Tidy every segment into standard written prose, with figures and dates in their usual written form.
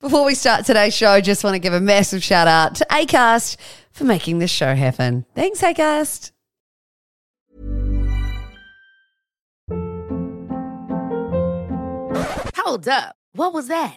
Before we start today's show, just want to give a massive shout out to Acast for making this show happen. Thanks, Acast. Hold up. What was that?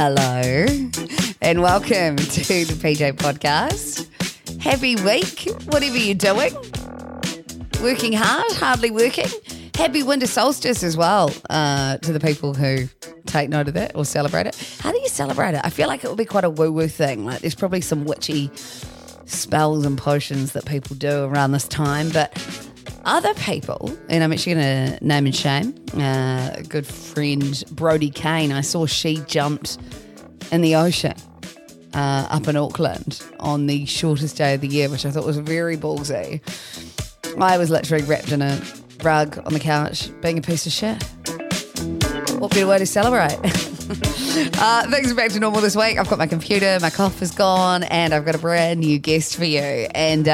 Hello and welcome to the PJ Podcast. Happy week, whatever you're doing. Working hard, hardly working. Happy winter solstice as well to the people who take note of that or celebrate it. How do you celebrate it? I feel like it would be quite a woo-woo thing. Like there's probably some witchy spells and potions that people do around this time, but other people, and I'm actually going to name and shame a good friend, Brody Kane. I saw she jumped in the ocean up in Auckland on the shortest day of the year, which I thought was very ballsy. I was literally wrapped in a rug on the couch being a piece of shit. What better way to celebrate? Things are back to normal this week. I've got my computer, my cough is gone, and I've got a brand new guest for you. And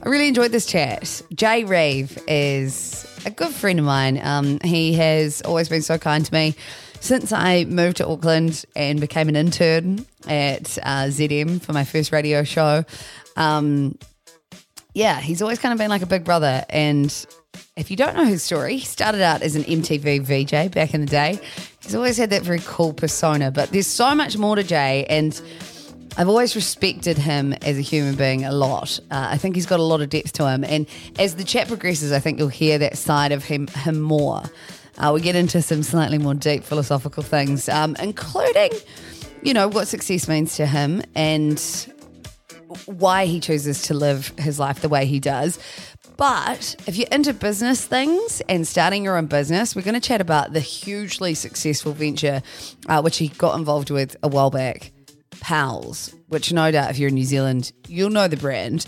I really enjoyed this chat. Jay Reeve is a good friend of mine. He has always been so kind to me since I moved to Auckland and became an intern at ZM for my first radio show. He's always kind of been like a big brother. And if you don't know his story, he started out as an MTV VJ back in the day. He's always had that very cool persona, but there's so much more to Jay, and I've always respected him as a human being a lot. I think he's got a lot of depth to him, and as the chat progresses, I think you'll hear that side of him more. We get into some slightly more deep philosophical things, including, you know, what success means to him and why he chooses to live his life the way he does. But if you're into business things and starting your own business, we're going to chat about the hugely successful venture, which he got involved with a while back, Pals, which no doubt if you're in New Zealand, you'll know the brand.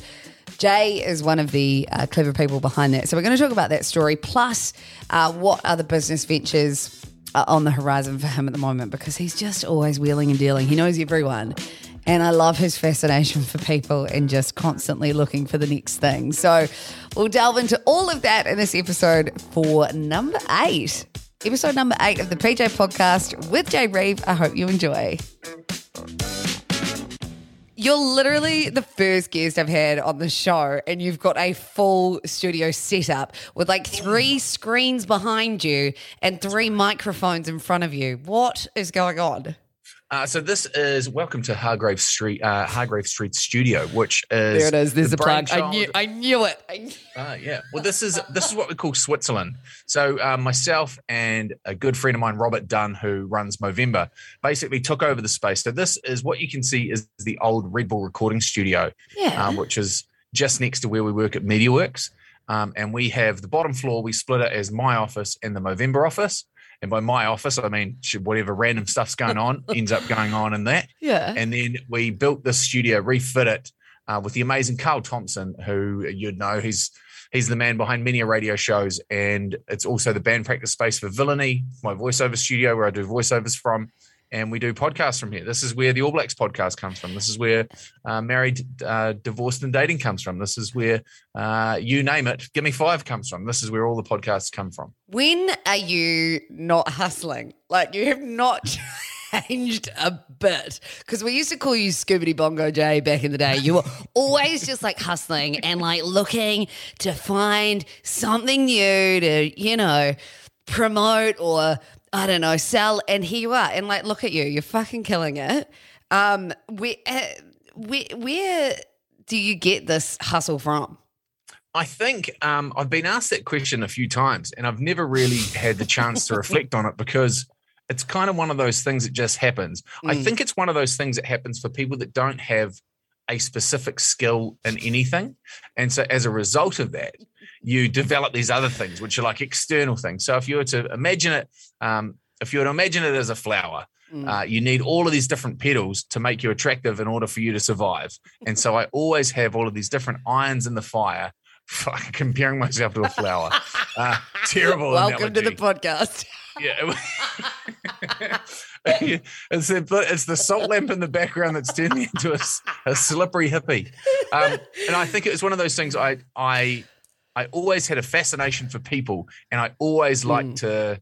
Jay is one of the clever people behind that. So we're going to talk about that story, plus what other business ventures are on the horizon for him at the moment, because he's just always wheeling and dealing. He knows everyone. And I love his fascination for people and just constantly looking for the next thing. So we'll delve into all of that in this episode for number 8. Episode number 8 of the PJ Podcast with Jay Reeve. I hope you enjoy. You're literally the first guest I've had on the show, and you've got a full studio setup with like 3 screens behind you and 3 microphones in front of you. What is going on? So this is welcome to Hargrave Street Studio, which is there. It is. There's a plug. I knew it. Yeah. Well, this is what we call Switzerland. So myself and a good friend of mine, Robert Dunn, who runs Movember, basically took over the space. So this is what you can see is the old Red Bull recording studio, which is just next to where we work at MediaWorks, and we have the bottom floor. We split it as my office and the Movember office. And by my office, I mean whatever random stuff's going on ends up going on in that. Yeah. And then we built this studio, refit it with the amazing Carl Thompson, who you'd know. He's the man behind many radio shows, and it's also the band practice space for Villainy, my voiceover studio where I do voiceovers from, and we do podcasts from here. This is where the All Blacks podcast comes from. This is where Married, Divorced and Dating comes from. This is where you name it, Gimme Five comes from. This is where all the podcasts come from. When are you not hustling? Like you have not changed a bit? Because we used to call you Scoobity Bongo Jay back in the day. You were always just like hustling and like looking to find something new to, you know, promote or, I don't know, sell. And here you are. And like, look at you. You're fucking killing it. Where do you get this hustle from? I think I've been asked that question a few times and I've never really had the chance to reflect on it because it's kind of one of those things that just happens. Mm. I think it's one of those things that happens for people that don't have a specific skill in anything. And so as a result of that, you develop these other things, which are like external things. So if you were to imagine it, as a flower, you need all of these different petals to make you attractive in order for you to survive. And so I always have all of these different irons in the fire. Fuck, comparing myself to a flower. Terrible Welcome analogy. To the podcast. Yeah. It's the salt lamp in the background that's turned me into a slippery hippie. And I think it was one of those things I always had a fascination for people and I always liked to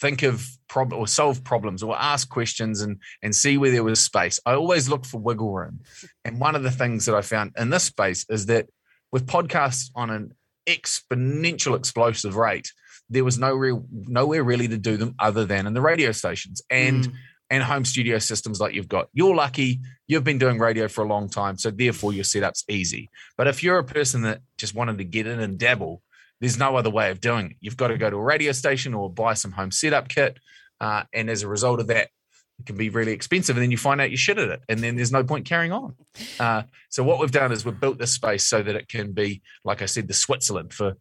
think of problems or solve problems or ask questions and see where there was space. I always look for wiggle room. And one of the things that I found in this space is that with podcasts on an exponential explosive rate, there was nowhere really to do them other than in the radio stations and home studio systems like you've got. You're lucky, you've been doing radio for a long time, so therefore your setup's easy. But if you're a person that just wanted to get in and dabble, there's no other way of doing it. You've got to go to a radio station or buy some home setup kit, and as a result of that, it can be really expensive, and then you find out you shit at it, and then there's no point carrying on. So what we've done is we've built this space so that it can be, like I said, the Switzerland for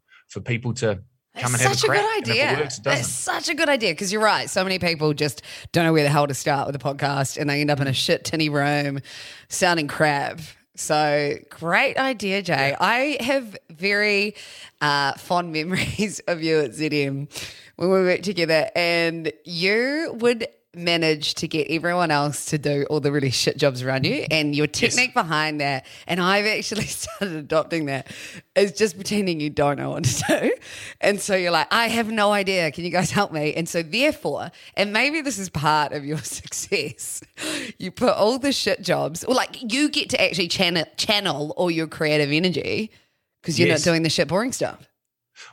people to come and have a crack. It's such a good idea. That's such a good idea because you're right. So many people just don't know where the hell to start with a podcast, and they end up in a shit tinny room sounding crap. So great idea, Jay. Yeah. I have very fond memories of you at ZM when we worked together, and you would manage to get everyone else to do all the really shit jobs around you, and your technique behind that, and I've actually started adopting that, is just pretending you don't know what to do. And so you're like, I have no idea, can you guys help me? And so therefore, and maybe this is part of your success, you put all the shit jobs, or like you get to actually channel all your creative energy because you're not doing the shit boring stuff.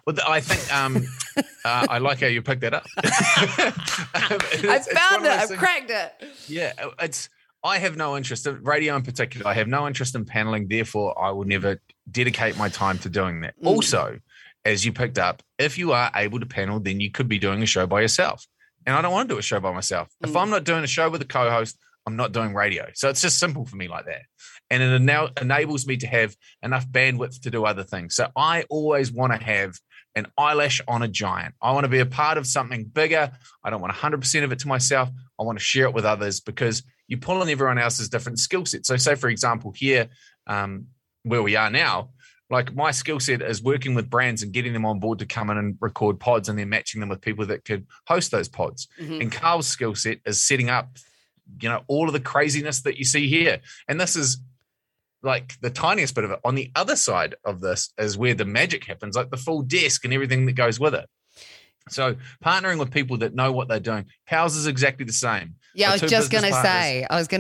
Well, I think I like how you picked that up. I've cracked it. Yeah, I have no interest in radio in particular. I have no interest in paneling. Therefore, I will never dedicate my time to doing that. Also, as you picked up, if you are able to panel, then you could be doing a show by yourself. And I don't want to do a show by myself. If I'm not doing a show with a co-host, I'm not doing radio. So it's just simple for me like that. And it now enables me to have enough bandwidth to do other things. So I always want to have an eyelash on a giant. I want to be a part of something bigger. I don't want 100% of it to myself. I want to share it with others because you pull on everyone else's different skill sets. So say, for example, here where we are now, like my skill set is working with brands and getting them on board to come in and record pods and then matching them with people that could host those pods. Mm-hmm. And Carl's skill set is setting up, you know, all of the craziness that you see here. And this is like the tiniest bit of it. On the other side of this is where the magic happens, like the full desk and everything that goes with it. So partnering with people that know what they're doing. Pals is exactly the same. Yeah, I was going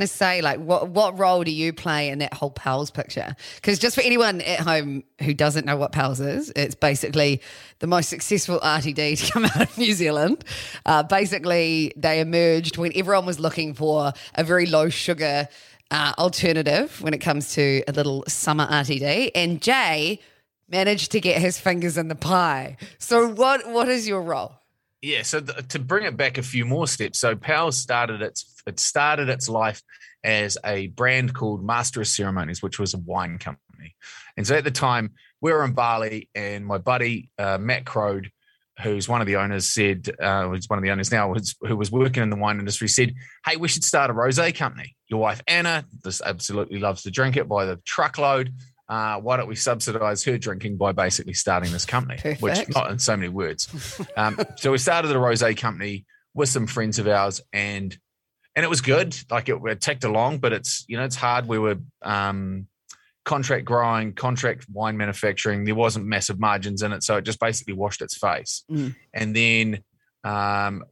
to say, like, what role do you play in that whole Pals picture? Because just for anyone at home who doesn't know what Pals is, it's basically the most successful RTD to come out of New Zealand. Basically, they emerged when everyone was looking for a very low sugar alternative when it comes to a little summer RTD. And Jay managed to get his fingers in the pie. So what is your role? Yeah, so to bring it back a few more steps, so Pals started its life as a brand called Master of Ceremonies, which was a wine company. And so at the time, we were in Bali, and my buddy Matt Crowed, who's one of the owners, said, who's one of the owners now, who was working in the wine industry, said, hey, we should start a rosé company. Your wife Anna, this absolutely loves to drink it by the truckload. Why don't we subsidize her drinking by basically starting this company? Perfect. Which, not in so many words. So we started a rosé company with some friends of ours, and it was good. Like it ticked along, but it's, you know, it's hard. We were contract growing, contract wine manufacturing. There wasn't massive margins in it, so it just basically washed its face. And then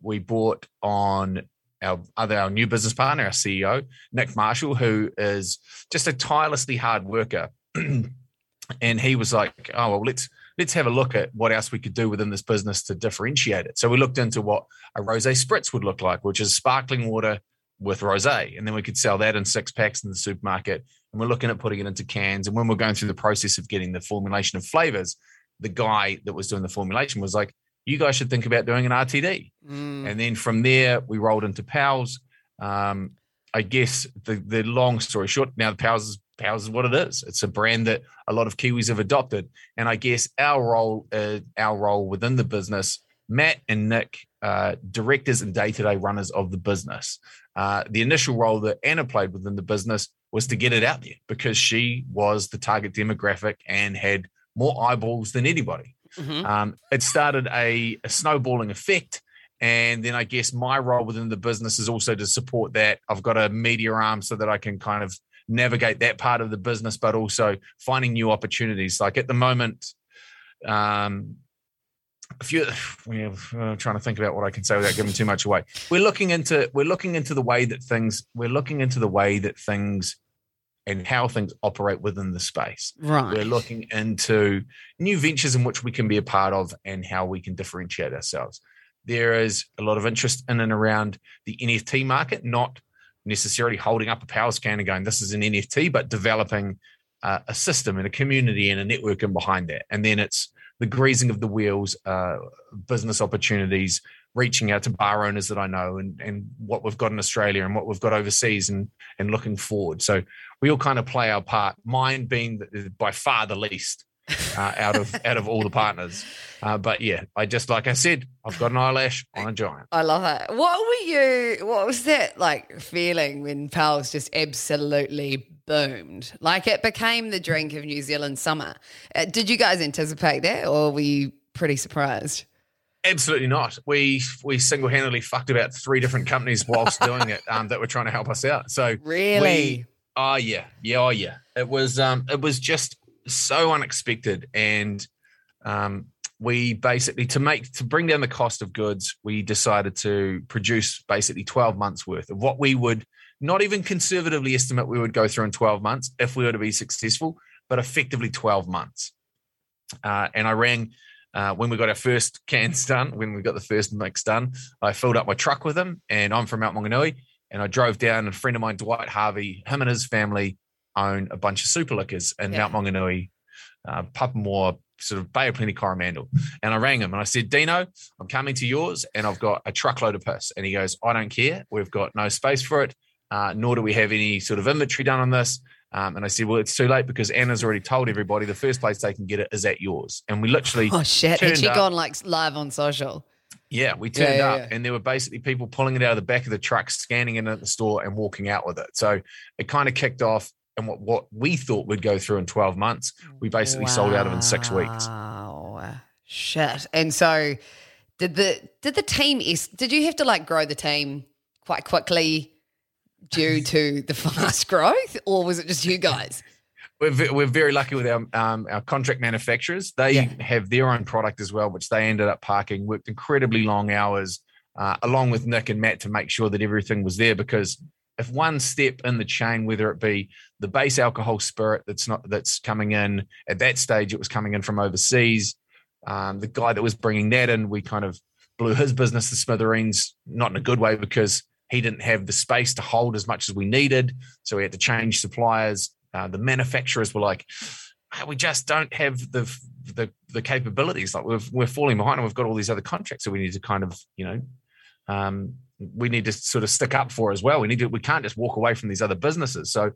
we bought on our new business partner, our CEO, Nick Marshall, who is just a tirelessly hard worker. And he was like, oh, well, let's have a look at what else we could do within this business to differentiate it. So we looked into what a rosé spritz would look like, which is sparkling water with rosé. And then we could sell that in 6-packs in the supermarket. And we're looking at putting it into cans. And when we're going through the process of getting the formulation of flavors, the guy that was doing the formulation was like, you guys should think about doing an RTD. Mm. And then from there, we rolled into Pals. I guess the long story short, now the Pals is what it is. It's a brand that a lot of Kiwis have adopted. And I guess our role within the business, Matt and Nick, directors and day-to-day runners of the business. The initial role that Anna played within the business was to get it out there because she was the target demographic and had more eyeballs than anybody. Mm-hmm. It started a snowballing effect. And then I guess my role within the business is also to support that. I've got a media arm so that I can kind of navigate that part of the business, but also finding new opportunities. Like at the moment, I'm trying to think about what I can say without giving too much away. We're looking into the way that things and how things operate within the space. Right. We're looking into new ventures in which we can be a part of and how we can differentiate ourselves. There is a lot of interest in and around the NFT market, not necessarily holding up a power scan and going, this is an NFT, but developing a system and a community and a network in behind that. And then it's the greasing of the wheels, business opportunities, reaching out to bar owners that I know and what we've got in Australia and what we've got overseas and looking forward. So we all kind of play our part, mine being by far the least out of all the partners. But yeah, I just, like I said, I've got an eyelash on a giant. I love it. What was that like feeling when Pals just absolutely boomed? Like it became the drink of New Zealand summer. Did you guys anticipate that or were you pretty surprised? Absolutely not. We single-handedly fucked about 3 different companies whilst doing it that were trying to help us out. So really? Oh yeah. It was just so unexpected. And we basically, to bring down the cost of goods, we decided to produce basically 12 months worth of what we would not even conservatively estimate we would go through in 12 months if we were to be successful, but effectively 12 months. And I rang... when we got our first cans done, when we got the first mix done, I filled up my truck with them, and I'm from Mount Maunganui, and I drove down, and a friend of mine, Dwight Harvey, him and his family own a bunch of super liquors in Mount Maunganui, Papamoa, sort of Bay of Plenty, Coromandel. And I rang him, and I said, Dino, I'm coming to yours, and I've got a truckload of piss. And he goes, I don't care. We've got no space for it, nor do we have any sort of inventory done on this. And I said, well, it's too late because Anna's already told everybody the first place they can get it is at yours. And we literally had she gone like live on social? Yeah, we turned up and there were basically people pulling it out of the back of the truck, scanning it at the store and walking out with it. So it kind of kicked off. And what we thought would go through in 12 months, we basically sold out of in 6 weeks. Wow, shit. And so did the team, did you have to like grow the team quite quickly due to the fast growth, or was it just you guys? We're very lucky with our contract manufacturers. They have their own product as well, which they ended up parking, worked incredibly long hours along with Nick and Matt to make sure that everything was there, because if one step in the chain, whether it be the base alcohol spirit that's coming in, at that stage it was coming in from overseas. The guy that was bringing that in, we kind of blew his business to smithereens, not in a good way because he didn't have the space to hold as much as we needed. So we had to change suppliers. The manufacturers were like, we just don't have the capabilities. Like we're falling behind and we've got all these other contracts that we need to kind of, we need to sort of stick up for as well. We can't just walk away from these other businesses. So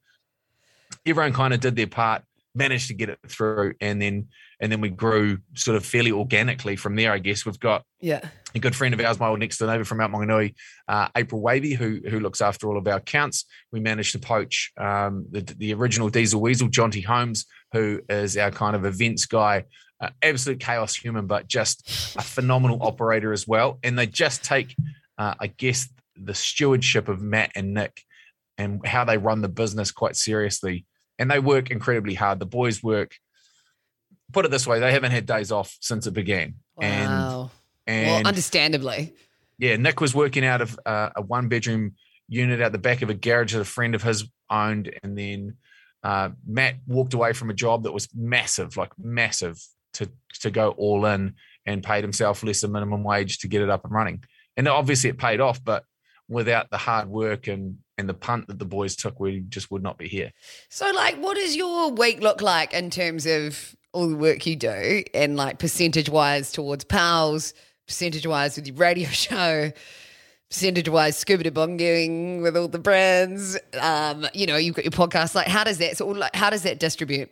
everyone kind of did their part, managed to get it through. And then we grew sort of fairly organically from there, I guess. We've got a good friend of ours, my old next door neighbour from Mount Maunganui, April Wavy, who looks after all of our accounts. We managed to poach the original Diesel Weasel, Jonty Holmes, who is our kind of events guy, absolute chaos human, but just a phenomenal operator as well. And they just take, I guess, the stewardship of Matt and Nick and how they run the business quite seriously. And they work incredibly hard. The boys work. Put it this way, they haven't had days off since it began. Wow. And understandably. yeah, Nick was working out of a one-bedroom unit out the back of a garage that a friend of his owned, and then Matt walked away from a job that was massive, like massive, to go all in, and paid himself less than minimum wage to get it up and running. And obviously it paid off, but without the hard work and the punt that the boys took, we just would not be here. So, like, what does your week look like in terms of all the work you do, and like percentage-wise towards Pals, percentage-wise with your radio show, percentage-wise scuba-debonging with all the brands, you know, you've got your podcast. Like, how does that sort of, like, how does that distribute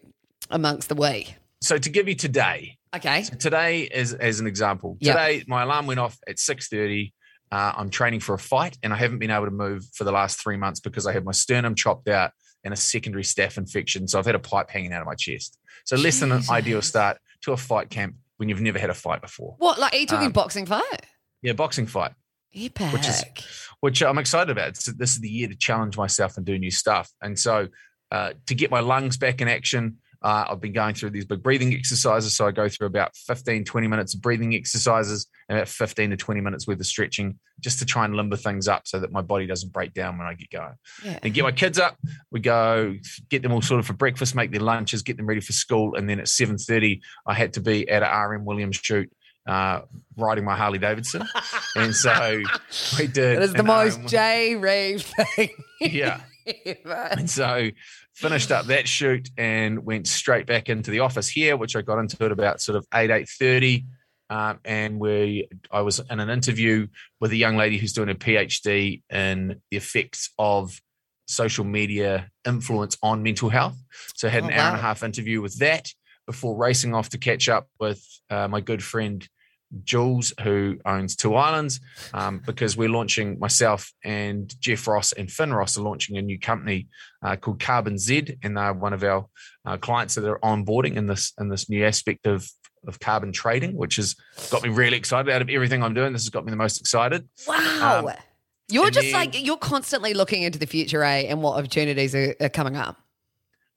amongst the week? So to give you today. Okay. So today is as an example. Yep. Today my alarm went off at 6:30. I'm training for a fight, and I haven't been able to move for the last 3 months because I had my sternum chopped out and a secondary staph infection. So I've had a pipe hanging out of my chest. So less than an ideal start to a fight camp when you've never had a fight before. What, like, are you talking boxing fight? Yeah, boxing fight. Epic. Which I'm excited about. So this is the year to challenge myself and do new stuff. And so to get my lungs back in action, I've been going through these big breathing exercises. So I go through about 15, 20 minutes of breathing exercises and about 15 to 20 minutes worth of stretching just to try and limber things up so that my body doesn't break down when I get going. Yeah. And get my kids up. We go get them all sorted for breakfast, make their lunches, get them ready for school. And then at 7:30, I had to be at a RM Williams shoot riding my Harley Davidson. And so we did. It is the most Jay Reeve thing. Yeah. And so finished up that shoot and went straight back into the office here, which I got into at about sort of 8:30. And I was in an interview with a young lady who's doing a PhD in the effects of social media influence on mental health. So I had an hour and a half interview with that before racing off to catch up with my good friend Jules, who owns Two Islands, because we're launching, myself and Jeff Ross and Finn Ross are launching a new company called Carbon Z, and they're one of our clients that are onboarding in this new aspect of carbon trading, which has got me really excited. Out of everything I'm doing, this has got me the most excited. Wow. You're constantly looking into the future, eh, and what opportunities are coming up.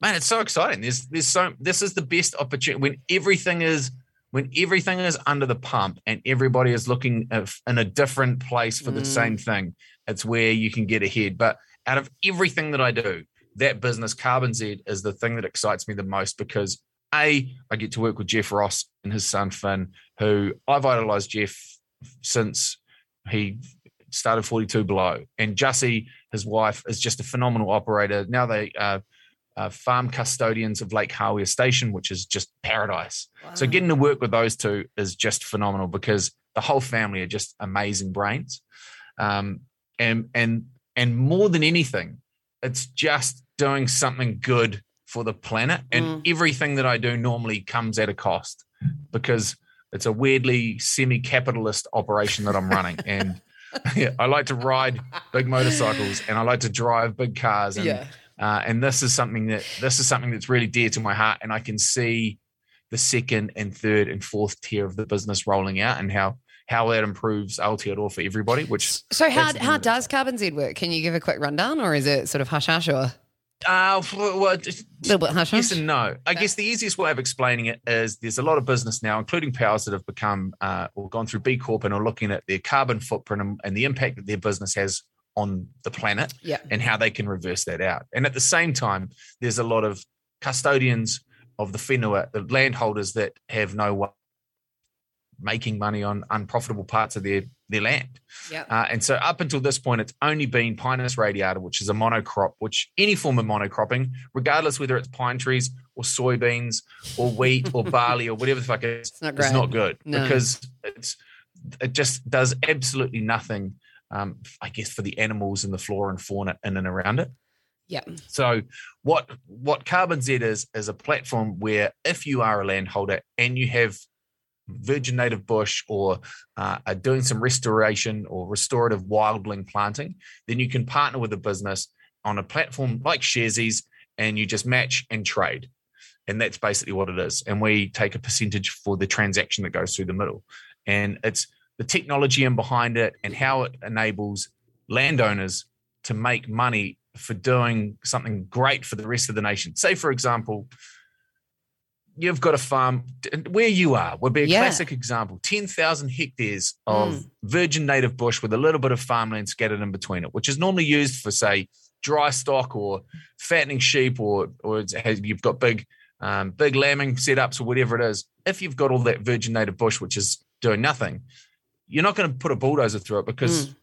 Man, it's so exciting. This is the best opportunity when everything is under the pump and everybody is looking in a different place for the same thing. It's where you can get ahead. But out of everything that I do, that business, Carbon Z, is the thing that excites me the most because, A, I get to work with Jeff Ross and his son, Finn, who I've idolized Jeff since he started 42 Below. And Jussie, his wife, is just a phenomenal operator. Now they are farm custodians of Lake Hawea Station, which is just paradise. Wow. So getting to work with those two is just phenomenal because the whole family are just amazing brains. And more than anything, it's just doing something good for the planet. And everything that I do normally comes at a cost because it's a weirdly semi-capitalist operation that I'm running. And yeah, I like to ride big motorcycles and I like to drive big cars. And yeah. And this is something that's really dear to my heart, and I can see the second and third and fourth tier of the business rolling out, and how that improves Aotearoa for everybody. Which so how does Carbon Z work? Can you give a quick rundown, or is it sort of hush hush, or well, just, a little bit hush hush? Yes and no. I guess the easiest way of explaining it is there's a lot of business now, including Powers, that have become or gone through B Corp and are looking at their carbon footprint and the impact that their business has on the planet, yeah, and how they can reverse that out. And at the same time, there's a lot of custodians of the whenua, the landholders that have no way making money on unprofitable parts of their land. Yeah. And so up until this point, it's only been Pinus radiata, which is a monocrop, which any form of monocropping, regardless whether it's pine trees or soybeans or wheat or barley or whatever the fuck it is, it's not good. No. Because it just does absolutely nothing, I guess, for the animals and the flora and fauna in and around it. Yeah. So what Carbon Z is a platform where if you are a landholder and you have virgin native bush or are doing some restoration or restorative wildling planting, then you can partner with a business on a platform like Sharesies and you just match and trade. And that's basically what it is. And we take a percentage for the transaction that goes through the middle. And it's the technology in behind it and how it enables landowners to make money for doing something great for the rest of the nation. Say, for example, you've got a farm where you are would be a classic example. 10,000 hectares of virgin native bush with a little bit of farmland scattered in between it, which is normally used for, say, dry stock or fattening sheep, or you've got big big lambing setups or whatever it is. If you've got all that virgin native bush, which is doing nothing, you're not going to put a bulldozer through it because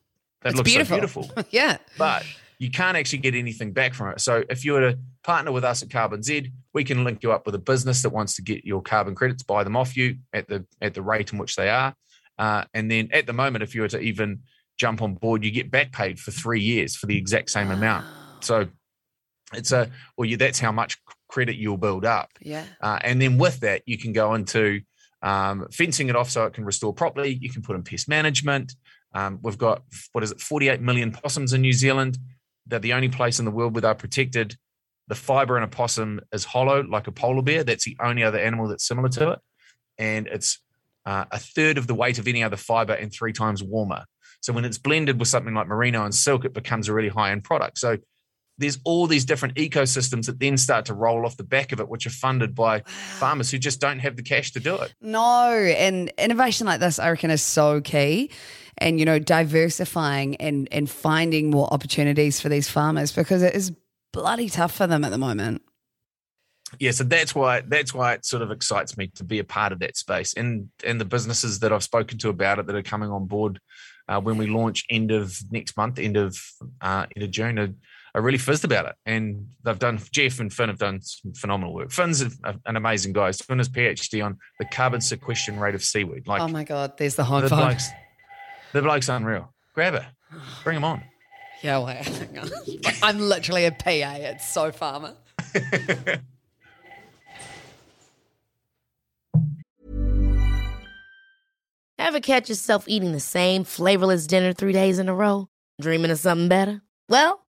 that looks beautiful. So beautiful. But you can't actually get anything back from it. So if you were to partner with us at Carbon Z, we can link you up with a business that wants to get your carbon credits, buy them off you at the rate in which they are. And then at the moment, if you were to even jump on board, you get back paid for 3 years for the exact same amount. So it's that's how much credit you'll build up. And then with that, you can go into fencing it off so it can restore properly. You can put in pest management. We've got, 48 million possums in New Zealand. They're the only place in the world where they're protected. The fiber in a possum is hollow, like a polar bear. That's the only other animal that's similar to it. And it's a third of the weight of any other fiber and 3 times warmer. So when it's blended with something like merino and silk, it becomes a really high-end product. So there's all these different ecosystems that then start to roll off the back of it, which are funded by farmers who just don't have the cash to do it. No, and innovation like this, I reckon, is so key. And, you know, diversifying and finding more opportunities for these farmers, because it is bloody tough for them at the moment. Yeah, so that's why it sort of excites me to be a part of that space. And the businesses that I've spoken to about it that are coming on board when we launch end of next month, end of June, are really fizzed about it. And Jeff and Finn have done some phenomenal work. Finn's an amazing guy. He's doing his PhD on the carbon sequestration rate of seaweed. Like, oh my God, there's the high five. The bloke's unreal. Grab her. Bring him on. Yeah, well, I'm literally a PA. It's so farmer. Ever catch yourself eating the same flavorless dinner 3 days in a row? Dreaming of something better? Well,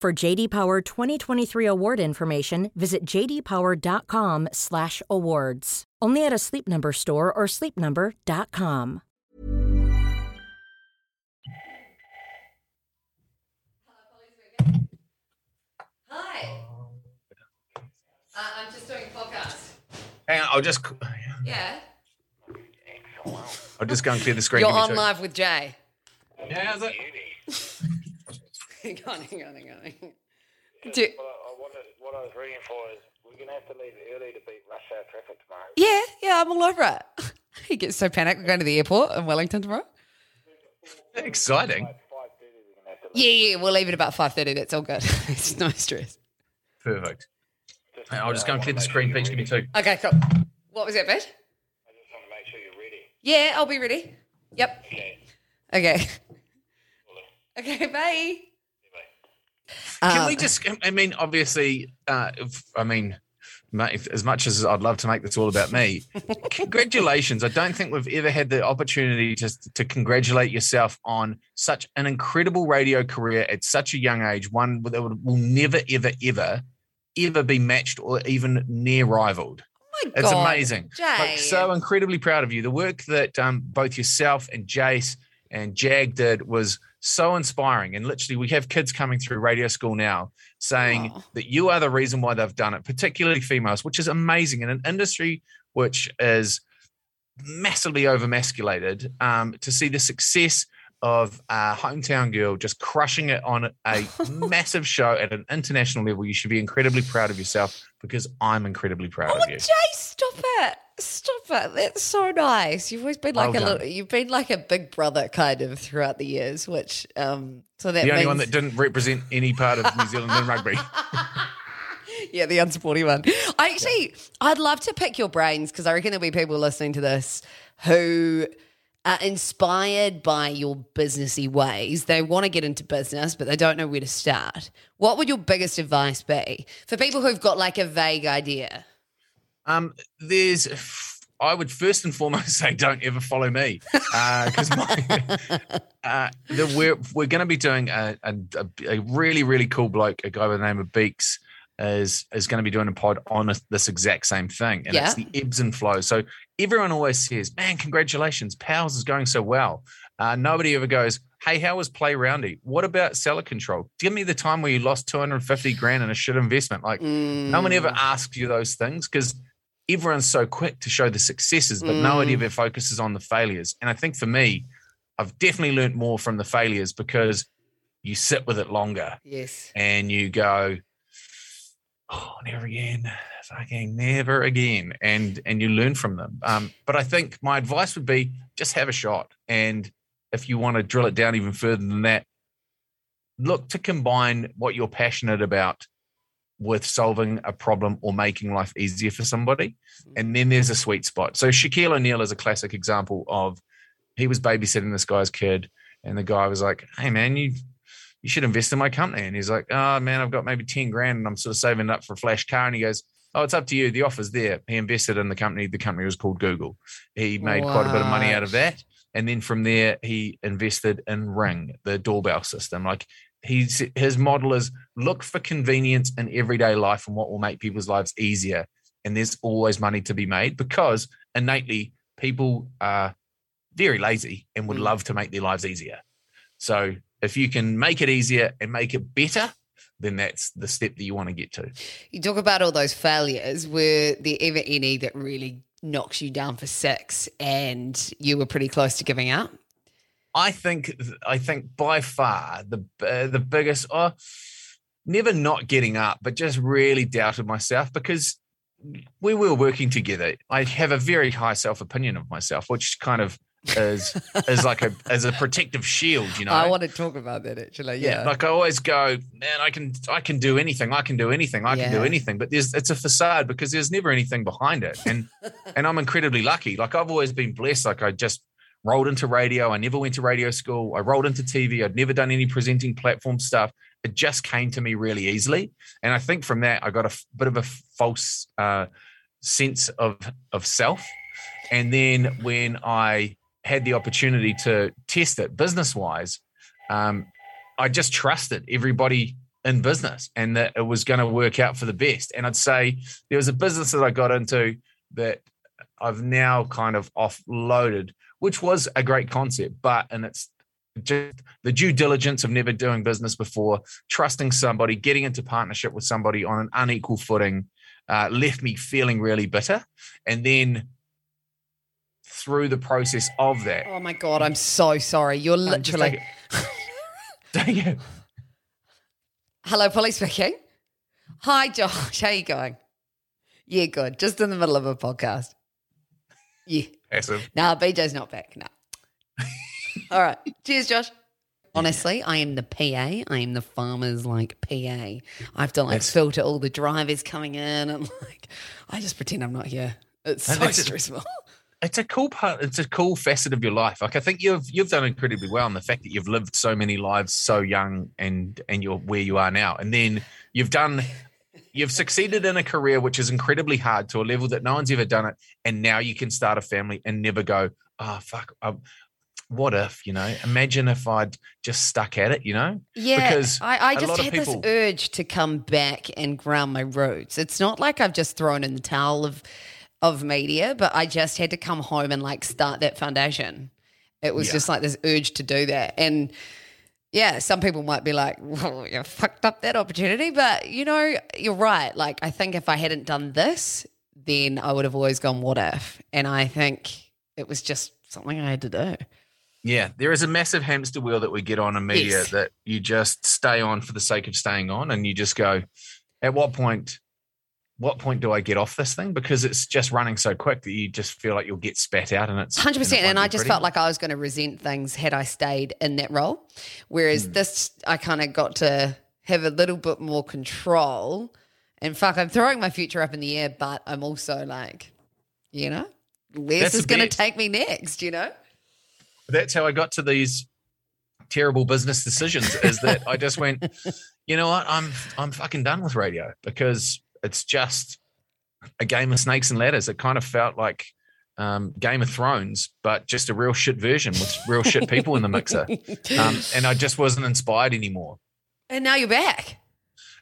For JD Power 2023 award information, visit jdpower.com/awards. Only at a Sleep Number store or sleepnumber.com. I'm just doing a podcast. Hang on, I'll just go and clear the screen. You're on live with Jay. Yeah, how's it? Hang on. What I was reading for is we're going to have to leave early to beat rush hour traffic tomorrow. Yeah, I'm all over it. He gets so panicked. We're going to the airport in Wellington tomorrow. Exciting. Yeah, we'll leave it about 5:30. That's all good. It's no stress. Perfect. I'll just go and clear the screen. Please give me 2. Okay, cool. What was that, Beth? I just want to make sure you're ready. Yeah, I'll be ready. Yep. Okay. Okay, bye. Can we just, as much as I'd love to make this all about me, congratulations. I don't think we've ever had the opportunity to congratulate yourself on such an incredible radio career at such a young age, one that will never, ever, ever be matched or even near rivaled. Oh my God. It's amazing. Jay. Like, so incredibly proud of you. The work that both yourself and Jace and Jag did was so inspiring. And literally we have kids coming through radio school now saying that you are the reason why they've done it, particularly females, which is amazing in an industry which is massively over-masculated, to see the success of a hometown girl just crushing it on a massive show at an international level. You should be incredibly proud of yourself, because I'm incredibly proud of you. Jay, stop it. Stop it. That's so nice. You've always been like you've been like a big brother kind of throughout the years, which so that the only one that didn't represent any part of New Zealand in rugby. Yeah, the unsupporting one. I'd love to pick your brains, because I reckon there'll be people listening to this who are inspired by your businessy ways. They want to get into business, but they don't know where to start. What would your biggest advice be for people who've got like a vague idea? I would first and foremost say don't ever follow me, because we're going to be doing a really, really cool bloke, a guy by the name of Beeks, is going to be doing a pod on this exact same thing. And it's the ebbs and flows. So everyone always says, man, congratulations, Pals is going so well. Nobody ever goes, hey, how was Play Roundy? What about seller control? Give me the time where you lost 250 grand in a shit investment. Like no one ever asks you those things, because everyone's so quick to show the successes, but no one ever focuses on the failures. And I think for me, I've definitely learned more from the failures, because you sit with it longer. Yes. And you go, oh, never again, fucking never again. And you learn from them. But I think my advice would be just have a shot. And if you want to drill it down even further than that, look to combine what you're passionate about with solving a problem or making life easier for somebody. And then there's a sweet spot. So Shaquille O'Neal is a classic example of, he was babysitting this guy's kid, and the guy was like, hey, man, you should invest in my company. And he's like, oh, man, I've got maybe 10 grand and I'm sort of saving it up for a flash car. And he goes, oh, it's up to you. The offer's there. He invested in the company. The company was called Google. He made quite a bit of money out of that. And then from there, he invested in Ring, the doorbell system. Like his model is look for convenience in everyday life and what will make people's lives easier. And there's always money to be made, because innately people are very lazy and would love to make their lives easier. So if you can make it easier and make it better, then that's the step that you want to get to. You talk about all those failures. Were there ever any that really knocks you down for six and you were pretty close to giving up? I think by far the biggest, never not getting up, but just really doubted myself, because we were working together. I have a very high self-opinion of myself, which kind of is like as a protective shield, you know. I want to talk about that actually. Yeah. Like I always go, man, I can do anything. I can do anything. But it's a facade, because there's never anything behind it. And and I'm incredibly lucky. Like I've always been blessed. Like I just rolled into radio. I never went to radio school. I rolled into TV. I'd never done any presenting platform stuff. It just came to me really easily. And I think from that, I got a bit of a false sense of self. And then when I had the opportunity to test it business-wise, I just trusted everybody in business and that it was going to work out for the best. And I'd say there was a business that I got into that I've now kind of offloaded, which was a great concept, but it's just the due diligence of never doing business before, trusting somebody, getting into partnership with somebody on an unequal footing, left me feeling really bitter. And then through the process of that. Oh my God, I'm so sorry. You're literally. Dang it. Hello, Polly speaking. Hi, Josh. How are you going? Yeah, good. Just in the middle of a podcast. Yeah. Awesome. No, BJ's not back. No. All right. Cheers, Josh. Honestly, I am the PA. I am the farmer's like PA. I have to filter all the drivers coming in, and I just pretend I'm not here. It's so stressful. It's a cool part. It's a cool facet of your life. Like I think you've done incredibly well, and the fact that you've lived so many lives so young, and you're where you are now, and then you've succeeded in a career which is incredibly hard to a level that no one's ever done it, and now you can start a family and never go, oh fuck, what if, you know? Imagine if I'd just stuck at it, you know? Yeah, because I just had this urge to come back and ground my roots. It's not like I've just thrown in the towel of media, but I just had to come home and start that foundation. It was just this urge to do that. And yeah, some people might be like, well, you fucked up that opportunity, but you know, you're right. I think if I hadn't done this, then I would have always gone, what if? And I think it was just something I had to do. Yeah, there is a massive hamster wheel that we get on in media that you just stay on for the sake of staying on, and you just go, at what point do I get off this thing? Because it's just running so quick that you just feel like you'll get spat out, and it's 100%. And I just felt like I was going to resent things had I stayed in that role. Whereas this, I kind of got to have a little bit more control, and fuck, I'm throwing my future up in the air, but I'm also like, you know, where's this going to take me next, you know? That's how I got to these terrible business decisions, is that I just went, you know what, I'm fucking done with radio, because it's just a game of snakes and ladders. It kind of felt like Game of Thrones, but just a real shit version with real shit people in the mixer. And I just wasn't inspired anymore. And now you're back.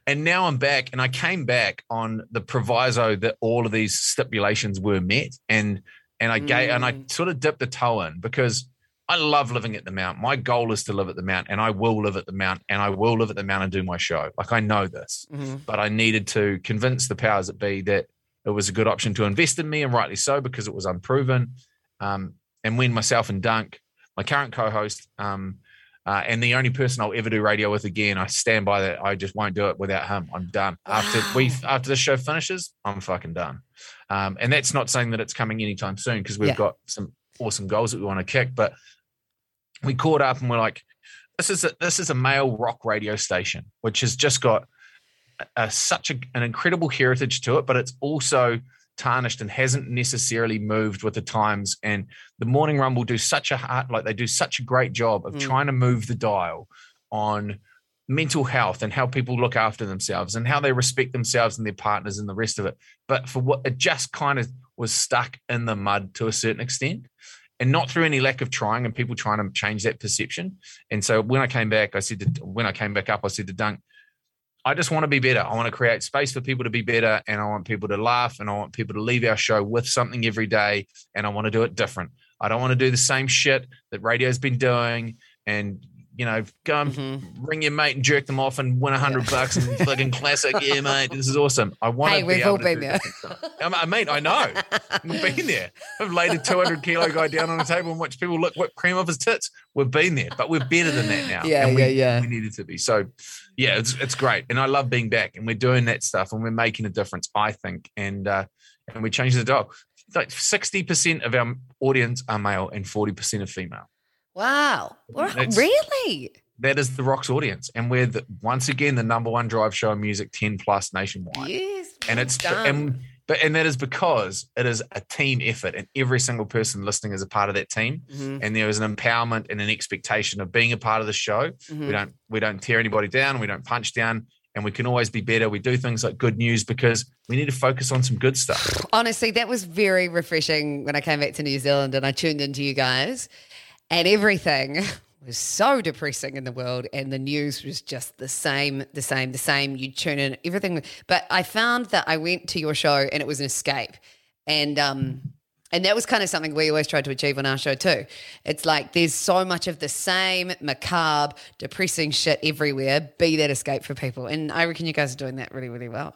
And now I'm back, and I came back on the proviso that all of these stipulations were met, and I sort of dipped the toe in, because I love living at the Mount. My goal is to live at the Mount, and I will live at the Mount, and I will live at the Mount and do my show. Like, I know this, but I needed to convince the powers that be that it was a good option to invest in me, and rightly so, because it was unproven. And when myself and Dunk, my current co-host, and the only person I'll ever do radio with again, I stand by that. I just won't do it without him. I'm done. Wow. After this show finishes, I'm fucking done. And that's not saying that it's coming anytime soon, because we've got some awesome goals that we want to kick, but we caught up and we're like, this is a male rock radio station, which has just got such an incredible heritage to it, but it's also tarnished and hasn't necessarily moved with the times. And the Morning Rumble do such a great job of trying to move the dial on mental health and how people look after themselves and how they respect themselves and their partners and the rest of it. But for what it just kind of was stuck in the mud to a certain extent. And not through any lack of trying and people trying to change that perception. And so when I came back up, I said to Dunk, I just want to be better. I want to create space for people to be better, and I want people to laugh, and I want people to leave our show with something every day, and I want to do it different. I don't want to do the same shit that radio's been doing and, you know, go and ring your mate and jerk them off and win $100 and fucking classic. Yeah, mate, this is awesome. I want to be able to do that. I mean, I know. We've been there. I've laid a 200-kilo guy down on a table and watched people lick whipped cream off his tits. We've been there, but we're better than that now. Yeah, and we needed to be. So, yeah, it's great. And I love being back, and we're doing that stuff, and we're making a difference, I think. And we changed the dial. Like 60% of our audience are male and 40% are female. Wow. Really? That is the Rocks audience. And we're once again the number one drive show in music 10 plus nationwide. Yes. And it's done. And that is because it is a team effort, and every single person listening is a part of that team. Mm-hmm. And there is an empowerment and an expectation of being a part of the show. Mm-hmm. We don't tear anybody down, we don't punch down, and we can always be better. We do things like good news because we need to focus on some good stuff. Honestly, that was very refreshing when I came back to New Zealand and I tuned into you guys. And everything was so depressing in the world, and the news was just the same. You'd tune in, everything. But I found that I went to your show and it was an escape. And that was kind of something we always tried to achieve on our show too. It's like there's so much of the same macabre, depressing shit everywhere. Be that escape for people. And I reckon you guys are doing that really, really well.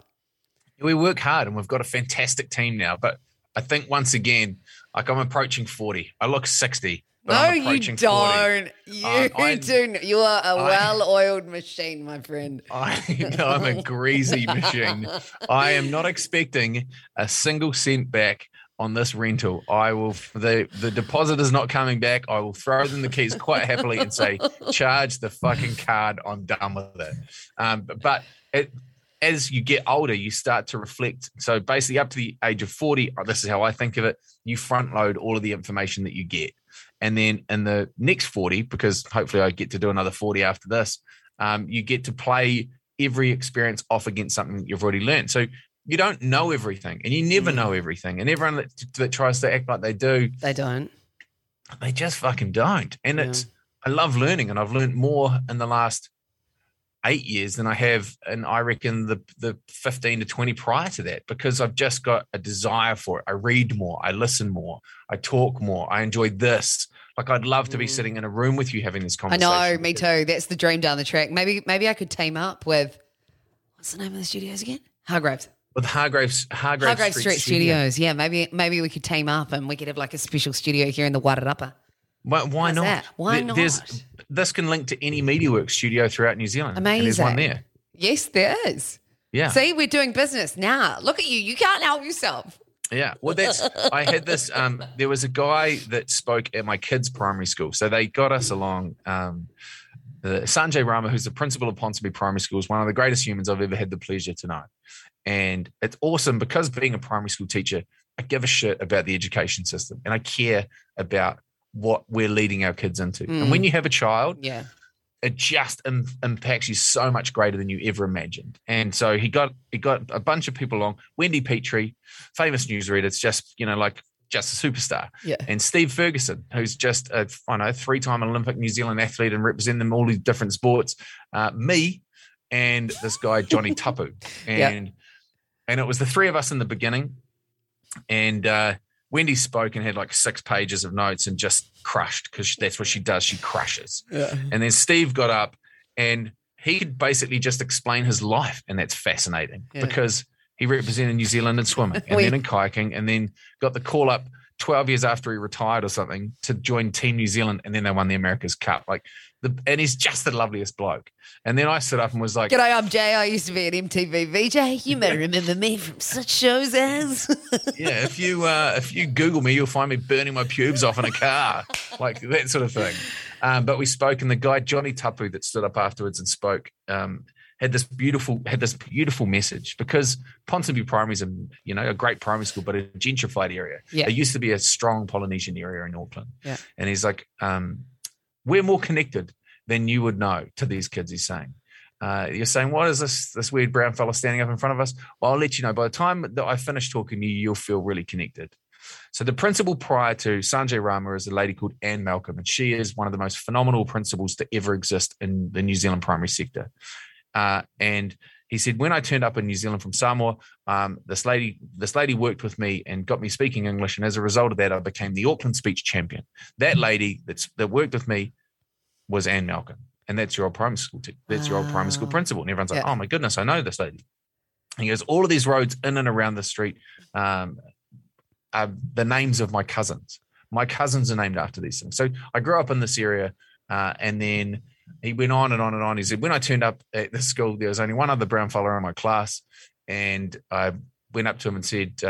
We work hard and we've got a fantastic team now. But I think once again, like I'm approaching 40. I look 60. But no, you don't. 40. You do. You are a well-oiled machine, my friend. I'm a greasy machine. I am not expecting a single cent back on this rental. I will. The deposit is not coming back. I will throw them the keys quite happily and say, charge the fucking card. I'm done with it. As you get older, you start to reflect. So basically up to the age of 40, this is how I think of it, you front load all of the information that you get. And then in the next 40, because hopefully I get to do another 40 after this, you get to play every experience off against something that you've already learned. So you don't know everything, and you never know everything. And everyone that tries to act like they do. They don't. They just fucking don't. And I love learning, and I've learned more in the last 8 years than I have, and I reckon the 15 to 20 prior to that, because I've just got a desire for it. I read more, I listen more, I talk more, I enjoy this. Like I'd love to be sitting in a room with you having this conversation. I know, me too. That's the dream down the track. Maybe I could team up with, what's the name of the studios again? Hargraves. With Hargrave Street Studios. Yeah, maybe we could team up and we could have like a special studio here in the Wairarapa. Why not? That? Why not? This can link to any MediaWorks studio throughout New Zealand. Amazing. And there's one there. Yes, there is. Yeah. See, we're doing business now. Look at you. You can't help yourself. Yeah. Well, I had this. There was a guy that spoke at my kids' primary school. So they got us along. Sanjay Rama, who's the principal of Ponsonby Primary School, is one of the greatest humans I've ever had the pleasure to know. And it's awesome because being a primary school teacher, I give a shit about the education system and I care about what we're leading our kids into. Mm. And when you have a child, it just impacts you so much greater than you ever imagined. And so he got a bunch of people along. Wendy Petrie, famous newsreader, it's just, just a superstar. Yeah. And Steve Ferguson, who's just a three-time Olympic New Zealand athlete and represent them all these different sports. Me and this guy, Johnny Tapu. And it was the three of us in the beginning. And Wendy spoke and had 6 pages of notes and just crushed because that's what she does. She crushes. Yeah. And then Steve got up and he could basically just explain his life. And that's fascinating because he represented New Zealand in swimming and then in kayaking and then got the call up 12 years after he retired or something to join Team New Zealand. And then they won the America's Cup. And he's just the loveliest bloke. And then I stood up and was like, "G'day, I'm Jay. I used to be an MTV VJ. You may remember me from such shows as." Yeah, if you Google me, you'll find me burning my pubes off in a car, that sort of thing. But we spoke, and the guy Johnny Tapu that stood up afterwards and spoke had this beautiful message because Ponsonby Primary is a great primary school, but a gentrified area. Yeah. It used to be a strong Polynesian area in Auckland. Yeah. And he's like, "We're more connected than you would know to these kids," he's saying. You're saying, "What is this weird brown fella standing up in front of us?" Well, I'll let you know. By the time that I finish talking to you, you'll feel really connected. So the principal prior to Sanjay Rama is a lady called Anne Malcolm, and she is one of the most phenomenal principals to ever exist in the New Zealand primary sector. And he said, "When I turned up in New Zealand from Samoa, this lady worked with me and got me speaking English. And as a result of that, I became the Auckland speech champion." That lady that worked with me was Anne Malcolm. And that's your old primary school. That's your old primary school principal. And everyone's like, "Oh my goodness, I know this lady." And he goes, "All of these roads in and around the street are the names of my cousins. My cousins are named after these things." So I grew up in this area and then he went on and on and on. He said, "When I turned up at the school, there was only one other brown fella in my class. And I went up to him and said,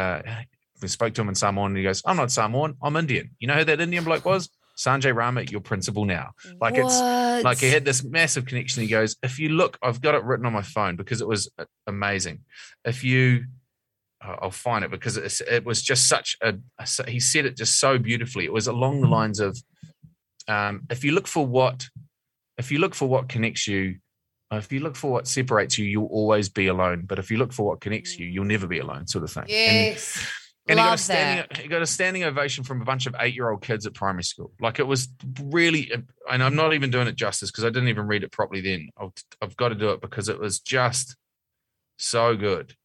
we spoke to him in Samoan." And he goes, "I'm not Samoan, I'm Indian. You know who that Indian bloke was? Sanjay Rama, your principal now." It's like he had this massive connection. He goes, "If you look, I've got it written on my phone because it was amazing. I'll find it because it was just such he said it just so beautifully. It was along the lines of, if you look for what connects you, if you look for what separates you, you'll always be alone. But if you look for what connects you, you'll never be alone," sort of thing. Yes. And he got a standing ovation from a bunch of 8-year-old kids at primary school. It was really, and I'm not even doing it justice because I didn't even read it properly then. I've got to do it because it was just so good.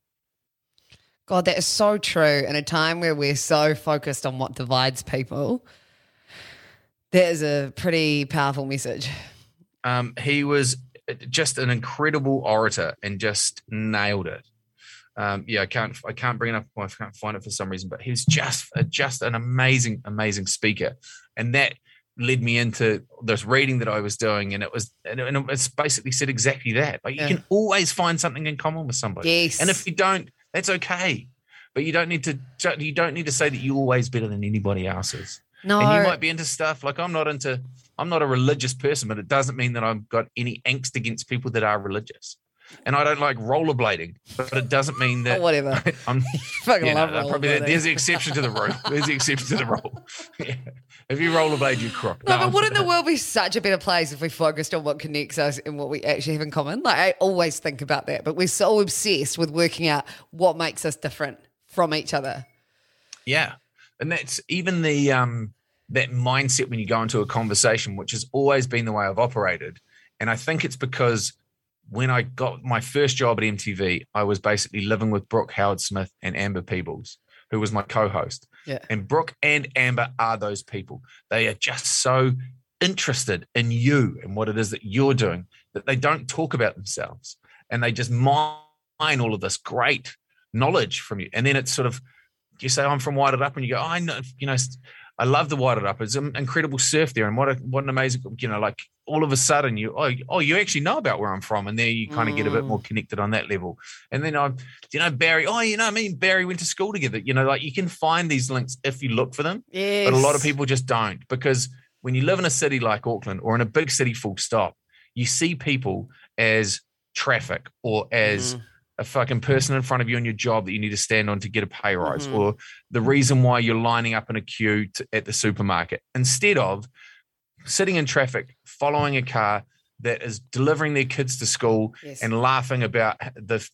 God, that is so true. In a time where we're so focused on what divides people, that is a pretty powerful message. He was just an incredible orator and just nailed it. I can't bring it up. I can't find it for some reason, but he was just an amazing, amazing speaker. And that led me into this reading that I was doing. And it's basically said exactly that. You can always find something in common with somebody. Yes. And if you don't, that's okay. But you don't need to say that you're always better than anybody else's. No. And you might be into stuff. I'm not a religious person, but it doesn't mean that I've got any angst against people that are religious. And I don't like rollerblading, but it doesn't mean that. Whatever. I love rollerblading. There's the exception to the rule. Yeah. If you rollerblade, you crook. No, but wouldn't the world be such a better place if we focused on what connects us and what we actually have in common? I always think about that, but we're so obsessed with working out what makes us different from each other. Yeah. And that's even the that mindset when you go into a conversation, which has always been the way I've operated. And I think it's because when I got my first job at MTV, I was basically living with Brooke Howard-Smith and Amber Peebles, who was my co-host. Yeah. And Brooke and Amber are those people. They are just so interested in you and what it is that you're doing that they don't talk about themselves. And they just mine all of this great knowledge from you. And then it's sort of, you say, "I'm from Wired Up," and you go, "Oh, I know, I love the Wairarapa. It's an incredible surf there, and what an amazing, you know, like all of a sudden you actually know about where I'm from, and there you kind of get a bit more connected on that level. And then Barry, Barry went to school together. You know, like you can find these links if you look for them, yes. But a lot of people just don't, because when you live in a city like Auckland or in a big city, full stop, you see people as traffic or as a fucking person in front of you on your job that you need to stand on to get a pay rise, or the reason why you're lining up in a queue at the supermarket, instead of sitting in traffic, following a car that is delivering their kids to school, yes. and laughing about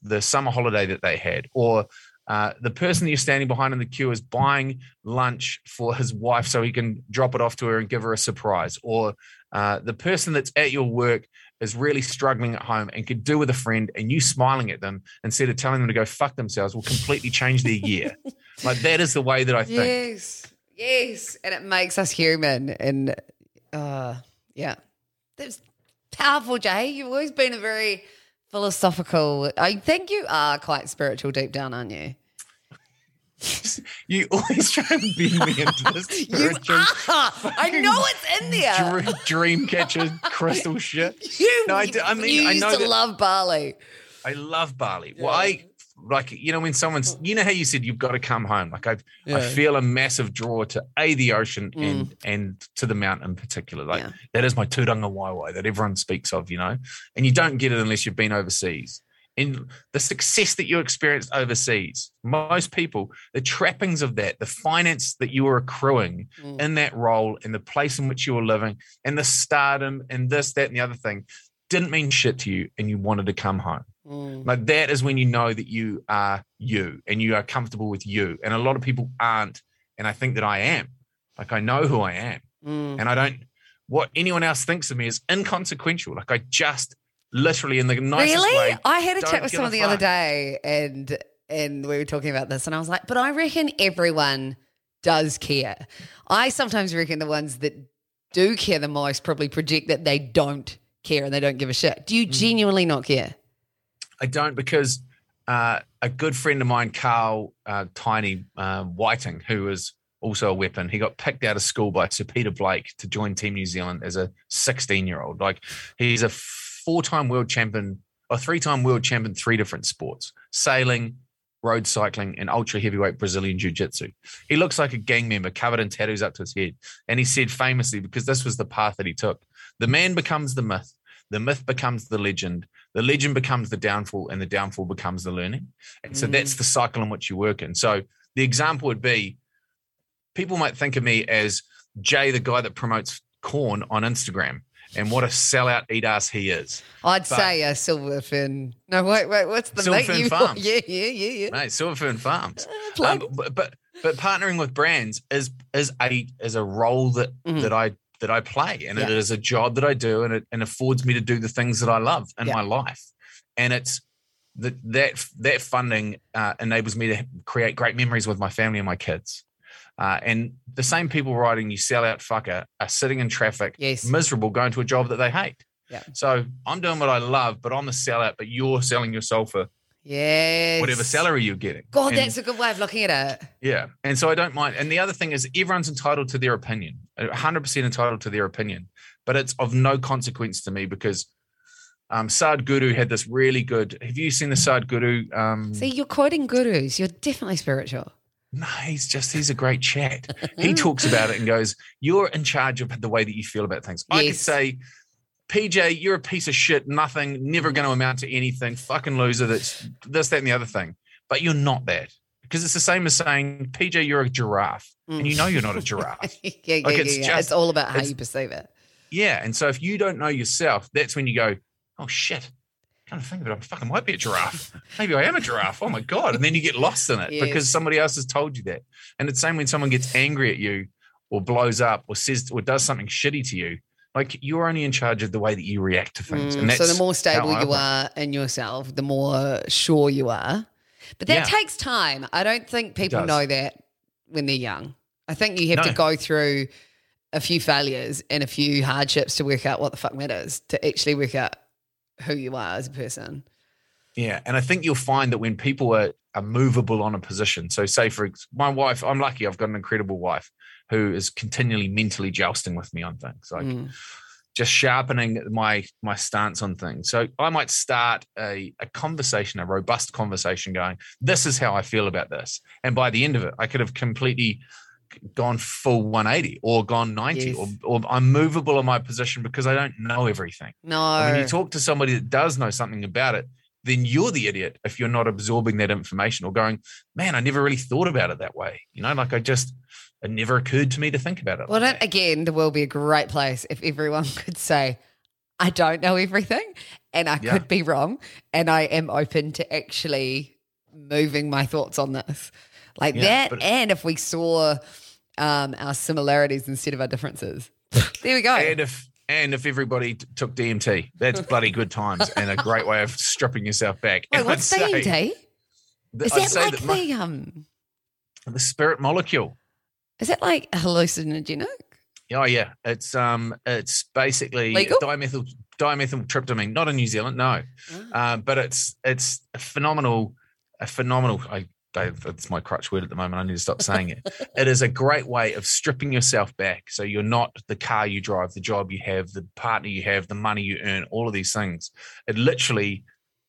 the summer holiday that they had, or the person that you're standing behind in the queue is buying lunch for his wife so he can drop it off to her and give her a surprise, or the person that's at your work is really struggling at home and could do with a friend, and you smiling at them instead of telling them to go fuck themselves will completely change their year. Like, that is the way that I think. Yes. And it makes us human. And yeah, that's powerful, Jay. You've always been a very philosophical. I think you are quite spiritual deep down, aren't you? You always try and bend me into this. You are. I know it's in there. Dream catcher, crystal shit. I love Bali. I love Bali. Yeah. Well, when someone's, you know how you said you've got to come home. Like I feel a massive draw to the ocean and to the mountain in particular. Like that is my Turanga Waiwai that everyone speaks of, you know, and you don't get it unless you've been overseas. And the success that you experienced overseas, most people, the trappings of that, the finance that you were accruing in that role and the place in which you were living and the stardom and this, that, and the other thing didn't mean shit to you, and you wanted to come home. Like, that is when you know that you are you and you are comfortable with you. And a lot of people aren't, and I think that I am. Like, I know who I am. And I don't – what anyone else thinks of me is inconsequential. Like, I just – literally in the nicest way. I had a chat with someone the other day and we were talking about this, and I was like, but I reckon everyone does care. I sometimes reckon the ones that do care the most probably project that they don't care and they don't give a shit. Do you genuinely not care? I don't, because a good friend of mine, Carl Tiny Whiting, who is also a weapon. He got picked out of school by Sir Peter Blake to join Team New Zealand as a 16-year-old. Like, he's a four-time world champion or three-time world champion, three different sports: sailing, road cycling, and ultra heavyweight Brazilian jiu-jitsu. He looks like a gang member covered in tattoos up to his head. And he said famously, because this was the path that he took, the man becomes the myth becomes the legend becomes the downfall, and the downfall becomes the learning. And so that's the cycle in which you work in. So the example would be, people might think of me as Jay, the guy that promotes corn on Instagram. And what a sellout eat ass he is. I'd say Silverfern. No, wait, what's the name? Silverfern Farms. Yeah. Mate, Silverfern Farms. But partnering with brands is a role that I play, and it is a job that I do, and it affords me to do the things that I love in my life. And it's that funding enables me to create great memories with my family and my kids. And the same people writing "you sell out fucker" are sitting in traffic, miserable, going to a job that they hate. Yeah. So I'm doing what I love, but I'm a sellout, but you're selling yourself for whatever salary you're getting. God, that's a good way of looking at it. Yeah. And so I don't mind. And the other thing is, everyone's entitled to their opinion, 100% entitled to their opinion, but it's of no consequence to me, because Sadhguru had this really good – have you seen the Sadhguru? See, you're quoting gurus. You're definitely spiritual. No, he's a great chat. He talks about it and goes, you're in charge of the way that you feel about things. I could say, PJ, you're a piece of shit, nothing, never going to amount to anything, fucking loser, that's this, that, and the other thing. But you're not that. Because it's the same as saying, PJ, you're a giraffe. And you know you're not a giraffe. It's all about how you perceive it. Yeah, and so if you don't know yourself, that's when you go, oh, shit. I don't think that I fucking might be a giraffe. Maybe I am a giraffe. Oh my God. And then you get lost in it because somebody else has told you that. And it's the same when someone gets angry at you or blows up or says or does something shitty to you. Like, you're only in charge of the way that you react to things. And that's so the more stable you are in yourself, the more sure you are. But that takes time. I don't think people know that when they're young. I think you have to go through a few failures and a few hardships to work out what the fuck matters, to actually work out who you are as a person. Yeah. And I think you'll find that when people are movable on a position, so say for my wife, I'm lucky, I've got an incredible wife who is continually mentally jousting with me on things, like just sharpening my stance on things. So I might start a conversation, a robust conversation going, this is how I feel about this. And by the end of it, I could have completely gone full 180 or gone 90 yes. or I'm movable in my position because I don't know everything. No. When you talk to somebody that does know something about it, then you're the idiot if you're not absorbing that information or going, man, I never really thought about it that way. You know, like it never occurred to me to think about it. Well, like again, the world would be a great place if everyone could say, I don't know everything and I could be wrong and I am open to actually moving my thoughts on this. Like that, and if we saw our similarities instead of our differences. There we go. And if everybody took DMT, that's bloody good times and a great way of stripping yourself back. Wait, what's DMT? Is that like the spirit molecule? Is that like hallucinogenic? Oh yeah, it's basically dimethyltryptamine. Not in New Zealand, no, but it's a phenomenal. That's my crutch word at the moment. I need to stop saying it. It is a great way of stripping yourself back. So you're not the car you drive, the job you have, the partner you have, the money you earn, all of these things. It literally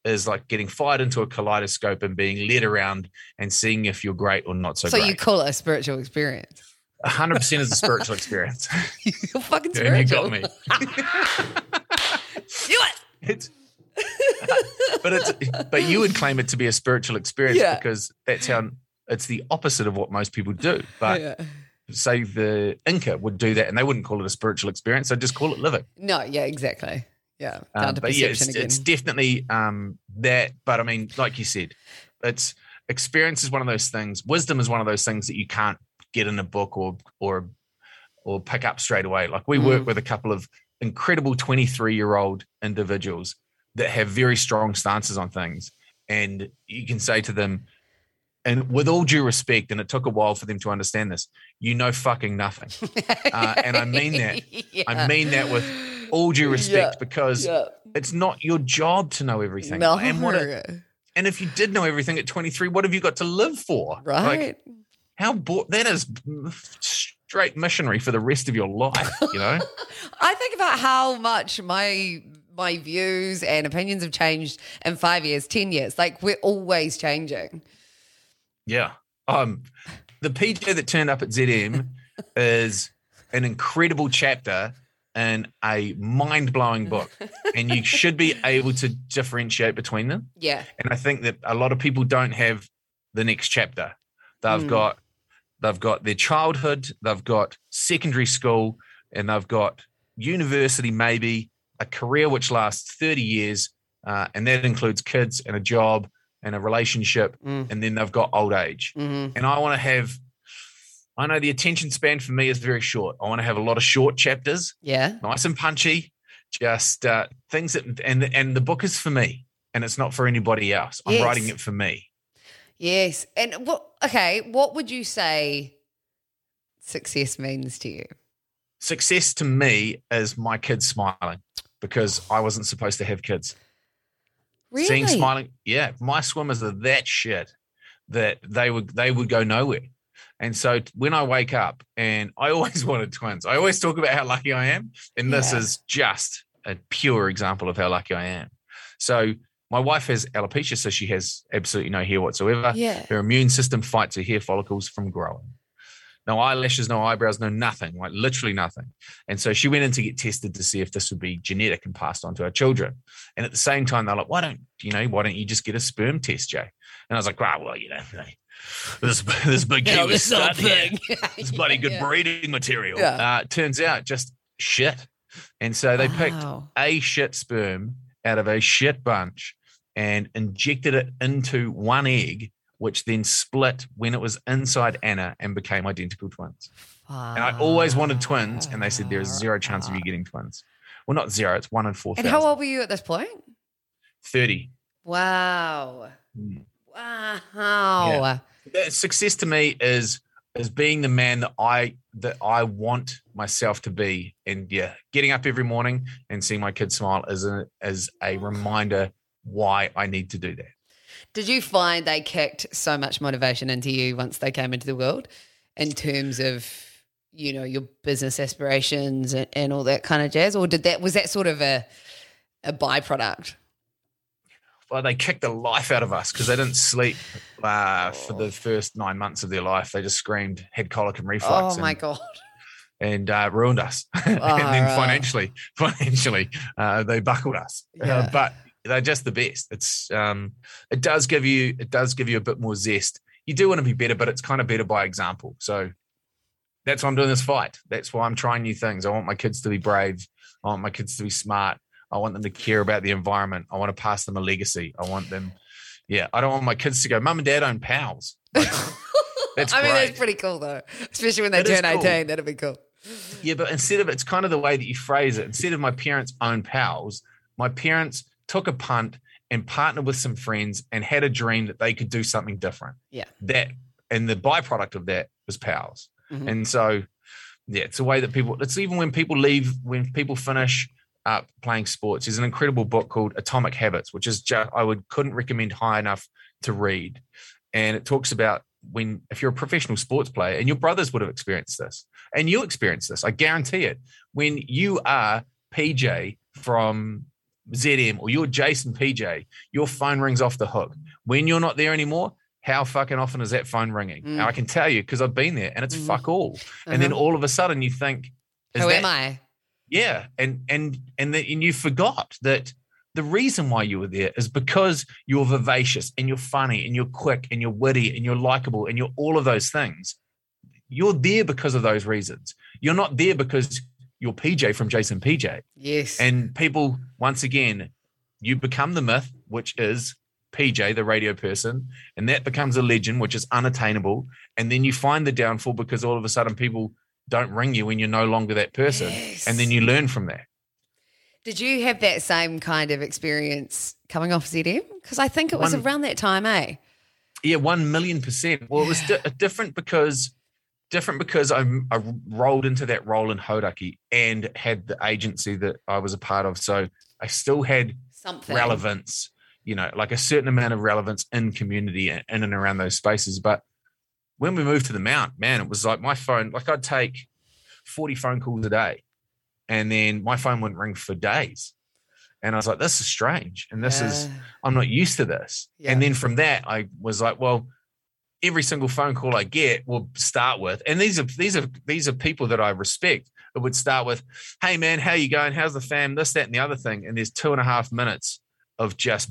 is like getting fired into a kaleidoscope and being led around and seeing if you're great or not so great. So you call it a spiritual experience? 100% is a spiritual experience. You're fucking spiritual. You got me. Do it. But you would claim it to be a spiritual experience because that's how it's the opposite of what most people do. But say the Inca would do that and they wouldn't call it a spiritual experience. They'd just call it living. No, yeah, exactly. Yeah. But yeah, it's definitely that. But I mean, like you said, it's experience is one of those things. Wisdom is one of those things that you can't get in a book or pick up straight away. Like we work with a couple of incredible 23-year-old individuals that have very strong stances on things. And you can say to them, and with all due respect, and it took a while for them to understand this, you know fucking nothing. And I mean that. Yeah. I mean that with all due respect because it's not your job to know everything. No. And if you did know everything at 23, what have you got to live for? Right. Like, that is straight missionary for the rest of your life, you know? I think about how much my views and opinions have changed in 5 years, 10 years. Like we're always changing. Yeah. The PJ that turned up at ZM is an incredible chapter in a mind-blowing book, and you should be able to differentiate between them. Yeah. And I think that a lot of people don't have the next chapter. They've got their childhood, they've got secondary school, and they've got university maybe, a career which lasts 30 years, and that includes kids and a job and a relationship, and then they've got old age. Mm-hmm. And I know the attention span for me is very short. I want to have a lot of short chapters, nice and punchy, just things that, and the book is for me, and it's not for anybody else. I'm writing it for me. Yes. And what would you say success means to you? Success to me is my kids smiling because I wasn't supposed to have kids. Really? Seeing smiling. Yeah. My swimmers are that shit that they would go nowhere. And so when I wake up, and I always wanted twins, I always talk about how lucky I am. And this is just a pure example of how lucky I am. So my wife has alopecia, so she has absolutely no hair whatsoever. Yeah. Her immune system fights her hair follicles from growing. No eyelashes, no eyebrows, no nothing, like literally nothing. And so she went in to get tested to see if this would be genetic and passed on to our children. And at the same time, they're like, why don't you just get a sperm test, Jay? And I was like, this big kid was something. It's bloody good breeding material. Yeah. Turns out just shit. And so they picked a shit sperm out of a shit bunch and injected it into one egg, which then split when it was inside Anna and became identical twins. And I always wanted twins, and they said there is zero chance of you getting twins. Well, not zero, it's 1 in 4,000. And how old were you at this point? 30. Wow. Mm. Wow. Yeah. Success to me is being the man that I want myself to be. And getting up every morning and seeing my kids smile is a reminder why I need to do that. Did you find they kicked so much motivation into you once they came into the world in terms of, you know, your business aspirations and all that kind of jazz? Or did that, was that sort of a byproduct? Well, they kicked the life out of us because they didn't sleep for the first 9 months of their life. They just screamed, had colic and reflux. Oh, my God. And ruined us. Oh, and then financially, they buckled us. Yeah. But they're just the best. It's it does give you a bit more zest. You do want to be better, but it's kind of better by example. So that's why I'm doing this fight. That's why I'm trying new things. I want my kids to be brave. I want my kids to be smart. I want them to care about the environment. I want to pass them a legacy. I want them, I don't want my kids to go, Mum and Dad own Pals. Like, that's I mean, great. That's pretty cool though, especially when they turn 18. Cool. That'll be cool. Yeah, but instead of, it's kind of the way that you phrase it. Instead of my parents own Pals, my parents took a punt and partnered with some friends and had a dream that they could do something different. Yeah. That, and the byproduct of that was Pals. Mm-hmm. And so, it's a way that people, it's even when people leave, when people finish up playing sports, there's an incredible book called Atomic Habits, which is just, I couldn't recommend high enough to read. And it talks about if you're a professional sports player, and your brothers would have experienced this, and you experienced this, I guarantee it. When you are PJ from ZM or you're Jason PJ, your phone rings off the hook. When you're not there anymore, how fucking often is that phone ringing? Mm. Now I can tell you because I've been there, and it's fuck all. Uh-huh. And then all of a sudden you think, Who am I? Yeah. And you forgot that the reason why you were there is because you're vivacious and you're funny and you're quick and you're witty and you're likable and you're all of those things. You're there because of those reasons. You're not there because you're PJ from Jason PJ. Yes. And people, once again, you become the myth, which is PJ, the radio person, and that becomes a legend, which is unattainable. And then you find the downfall because all of a sudden people don't ring you when you're no longer that person. Yes. And then you learn from that. Did you have that same kind of experience coming off ZM? Because I think it was around that time, eh? Yeah, 1,000,000%. Well, it was different because I rolled into that role in Hauraki and had the agency that I was a part of. So I still had something, relevance, like a certain amount of relevance in community and in and around those spaces. But when we moved to the Mount, man, it was like my phone, like I'd take 40 phone calls a day. And then my phone wouldn't ring for days. And I was like, this is strange. And this is, I'm not used to this. Yeah. And then from that, I was like, well, every single phone call I get will start with, and these are people that I respect. It would start with, hey man, how you going? How's the fam? This, that, and the other thing. And there's 2.5 minutes of just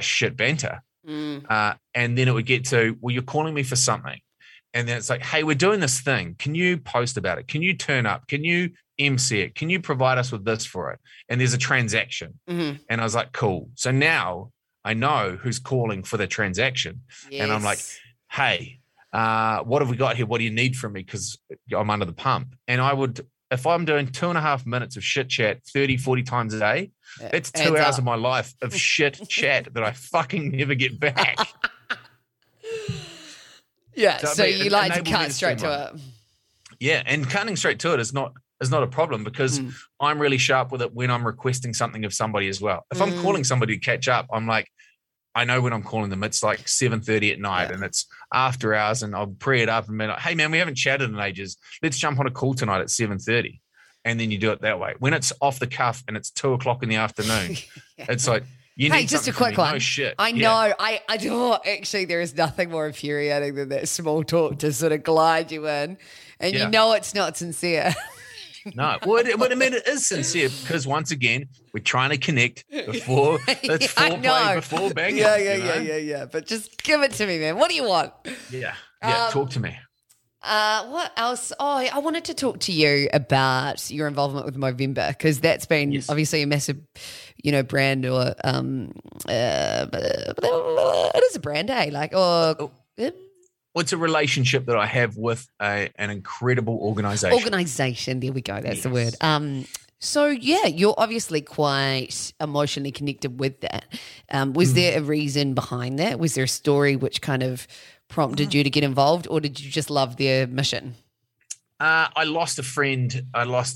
shit banter. Mm. And then it would get to, well, you're calling me for something. And then it's like, hey, we're doing this thing. Can you post about it? Can you turn up? Can you MC it? Can you provide us with this for it? And there's a transaction. Mm-hmm. And I was like, cool. So now I know who's calling for the transaction. Yes. And I'm like, hey, what have we got here? What do you need from me? Because I'm under the pump. And I would, if I'm doing 2.5 minutes of shit chat 30, 40 times a day, that's 2 hours of my life of shit chat that I fucking never get back. Yeah, so you like to cut straight to it. Yeah, and cutting straight to it is not a problem because I'm really sharp with it when I'm requesting something of somebody as well. If I'm calling somebody to catch up, I'm like, I know when I'm calling them. It's like 7:30 at night and it's after hours, and I'll pre it up and be like, hey, man, we haven't chatted in ages. Let's jump on a call tonight at 7:30. And then you do it that way. When it's off the cuff and it's 2:00 in the afternoon, it's like, hey, just a quick one. No shit. I know. Yeah. I do. Actually, there is nothing more infuriating than that small talk to sort of glide you in. And you know it's not sincere. No. Well, I mean, it is sincere because, once again, we're trying to connect before it's foreplay, before banging. Yeah. But just give it to me, man. What do you want? Yeah, talk to me. What else? Oh, I wanted to talk to you about your involvement with Movember because that's been obviously a massive, brand or it is a brand, eh? Like, it's a relationship that I have with an incredible organisation. There we go. That's the word. So you're obviously quite emotionally connected with that. Was there a reason behind that? Was there a story which kind of prompted you to get involved, or did you just love their mission? I lost a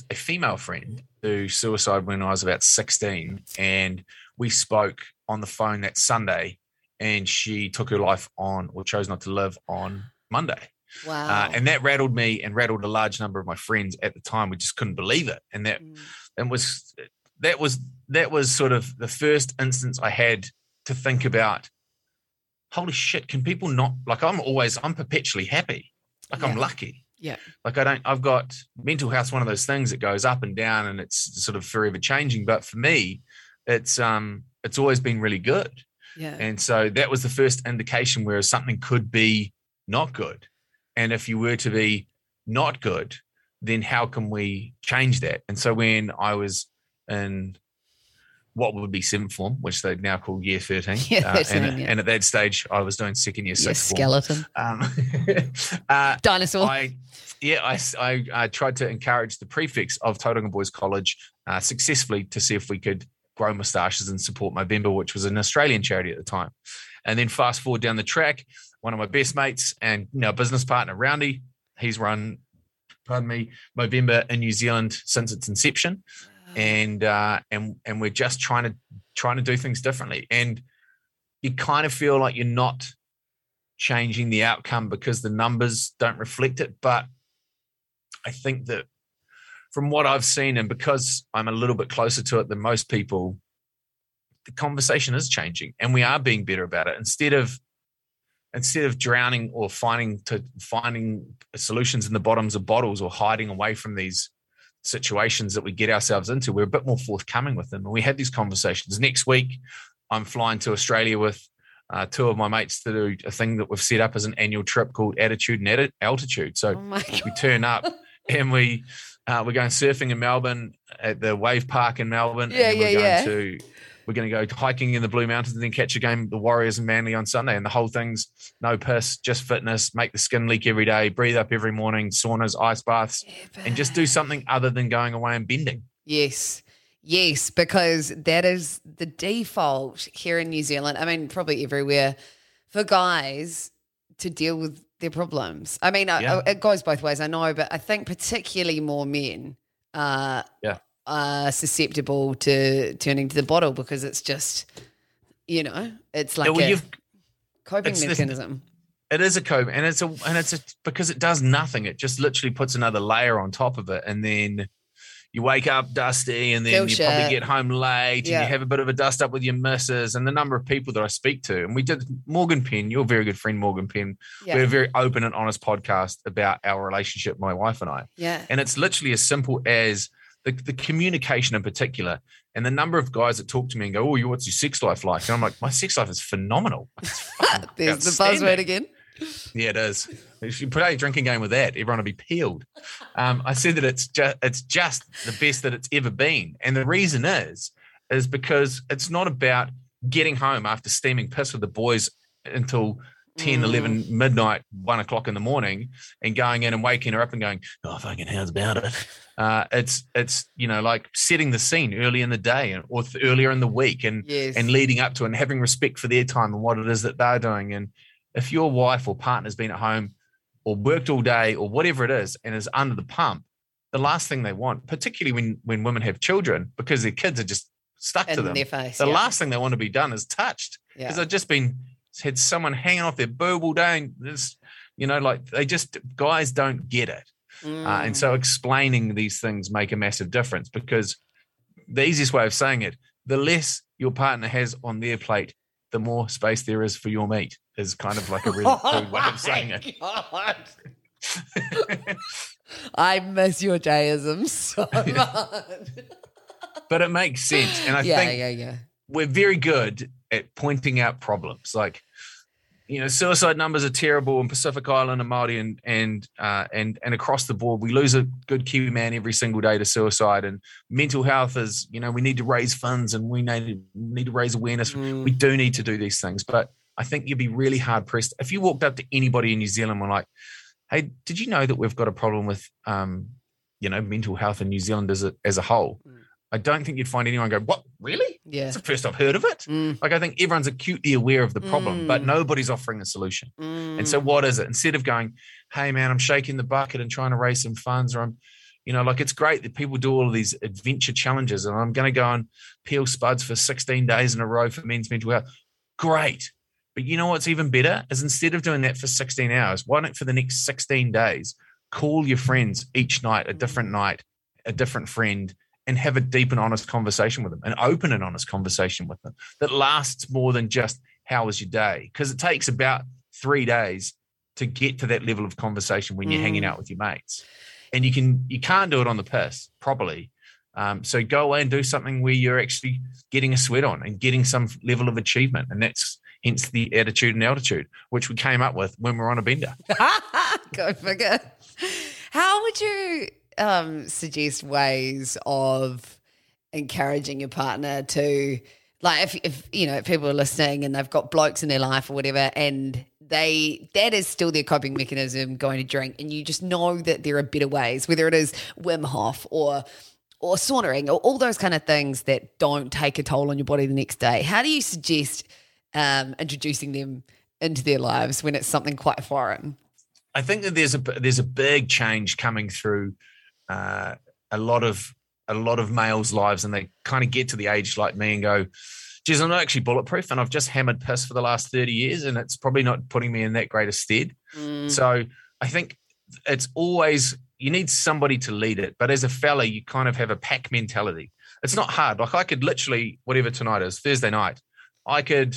female friend to suicide when I was about 16, and we spoke on the phone that Sunday, and she took her life on, or chose not to live, on Monday. Wow. And that rattled me and rattled a large number of my friends at the time. We just couldn't believe it. And that was sort of the first instance I had to think about, holy shit, can people not, like, I'm perpetually happy. Like, yeah. I'm lucky. Yeah. Like, I've got mental health, one of those things that goes up and down and it's sort of forever changing. But for me, it's always been really good. Yeah. And so that was the first indication where something could be not good. And if you were to be not good, then how can we change that? And so when I was in what would be seventh form, which they now call year 13. Yeah, 13 and at that stage, I was doing second year sixth form. Skeleton. Dinosaur. I tried to encourage the prefects of Tauranga Boys College successfully to see if we could grow moustaches and support Movember, which was an Australian charity at the time. And then fast forward down the track, one of my best mates and business partner, Roundy, he's run, Movember in New Zealand since its inception. And we're just trying to do things differently. And you kind of feel like you're not changing the outcome because the numbers don't reflect it. But I think that from what I've seen, and because I'm a little bit closer to it than most people, the conversation is changing and we are being better about it. Instead of drowning or finding solutions in the bottoms of bottles or hiding away from these situations that we get ourselves into, we're a bit more forthcoming with them. And we had these conversations. Next week, I'm flying to Australia with two of my mates to do a thing that we've set up as an annual trip called Attitude and Altitude. So we turn up and we're going surfing in Melbourne at the Wave Park in Melbourne. Yeah, and we're going to go hiking in the Blue Mountains and then catch a game, the Warriors and Manly on Sunday. And the whole thing's no piss, just fitness, make the skin leak every day, breathe up every morning, saunas, ice baths, and just do something other than going away and bending. Yes. Yes, because that is the default here in New Zealand. I mean, probably everywhere, for guys to deal with their problems. I mean, yeah. It goes both ways, I know, but I think particularly more men are susceptible to turning to the bottle because it's just, it's like a coping mechanism. It is a coping, and it's because it does nothing. It just literally puts another layer on top of it, and then you wake up dusty, and then probably get home late, and you have a bit of a dust up with your missus. And the number of people that I speak to, and we did Morgan Penn, your very good friend Morgan Penn, we had a very open and honest podcast about our relationship, my wife and I. Yeah, and it's literally as simple as the communication in particular, and the number of guys that talk to me and go, oh, what's your sex life like? And I'm like, my sex life is phenomenal. There's the buzzword again. Yeah, it is. If you play a drinking game with that, everyone will be peeled. I said that it's just the best that it's ever been. And the reason is because it's not about getting home after steaming piss with the boys until 10, 11, midnight, 1 o'clock in the morning, and going in and waking her up and going, oh, fucking how's about it? It's like setting the scene early in the day or earlier in the week and leading up to it and having respect for their time and what it is that they're doing. And if your wife or partner's been at home or worked all day or whatever it is and is under the pump, the last thing they want, particularly when women have children, because their kids are just stuck to them, their face, the last thing they want to be done is touched, because they've just been... had someone hanging off their boob all day, and this, guys don't get it. And so explaining these things make a massive difference, because the easiest way of saying it, the less your partner has on their plate, the more space there is for your meat, is kind of like a really cool way of saying it. God. I miss your Jayism so much. But it makes sense. And I think we're very good at pointing out problems, like, suicide numbers are terrible in Pacific Island and Māori and across the board. We lose a good Kiwi man every single day to suicide, and mental health is, we need to raise funds and we need to raise awareness. We do need to do these things. But I think you'd be really hard pressed if you walked up to anybody in New Zealand and were like, hey, did you know that we've got a problem with, mental health in New Zealand as a whole? I don't think you'd find anyone go, what, really? Yeah. That's the first I've heard of it. Like, I think everyone's acutely aware of the problem, but nobody's offering a solution. And so what is it? Instead of going, hey, man, I'm shaking the bucket and trying to raise some funds, or I'm You know, like, it's great that people do all of these adventure challenges, and I'm going to go and peel spuds for 16 days in a row for men's mental health. Great. But you know what's even better is, instead of doing that for 16 hours, why not for the next 16 days, call your friends each night, a different friend, and have a deep and honest conversation with them, an open and honest conversation with them that lasts more than just, how was your day? Because it takes about 3 days to get to that level of conversation when you're hanging out with your mates. And you can't do it on the piss properly. So go away and do something where you're actually getting a sweat on and getting some level of achievement. And that's hence the attitude and altitude, which we came up with when we're on a bender. Go figure. How would you suggest ways of encouraging your partner to, like, if you know, if people are listening and they've got blokes in their life or whatever, and that is still their coping mechanism, going to drink, and you just know that there are better ways, whether it is Wim Hof or sauntering or all those kind of things that don't take a toll on your body the next day. How do you suggest introducing them into their lives when it's something quite foreign? I think that there's a big change coming through a lot of males' lives, and they kind of get to the age like me and go, geez, I'm not actually bulletproof, and I've just hammered piss for the last 30 years, and it's probably not putting me in that great a stead. So I think it's always, you need somebody to lead it, but as a fella, you kind of have a pack mentality. It's not hard. Like, I could literally, whatever tonight is, Thursday night, I could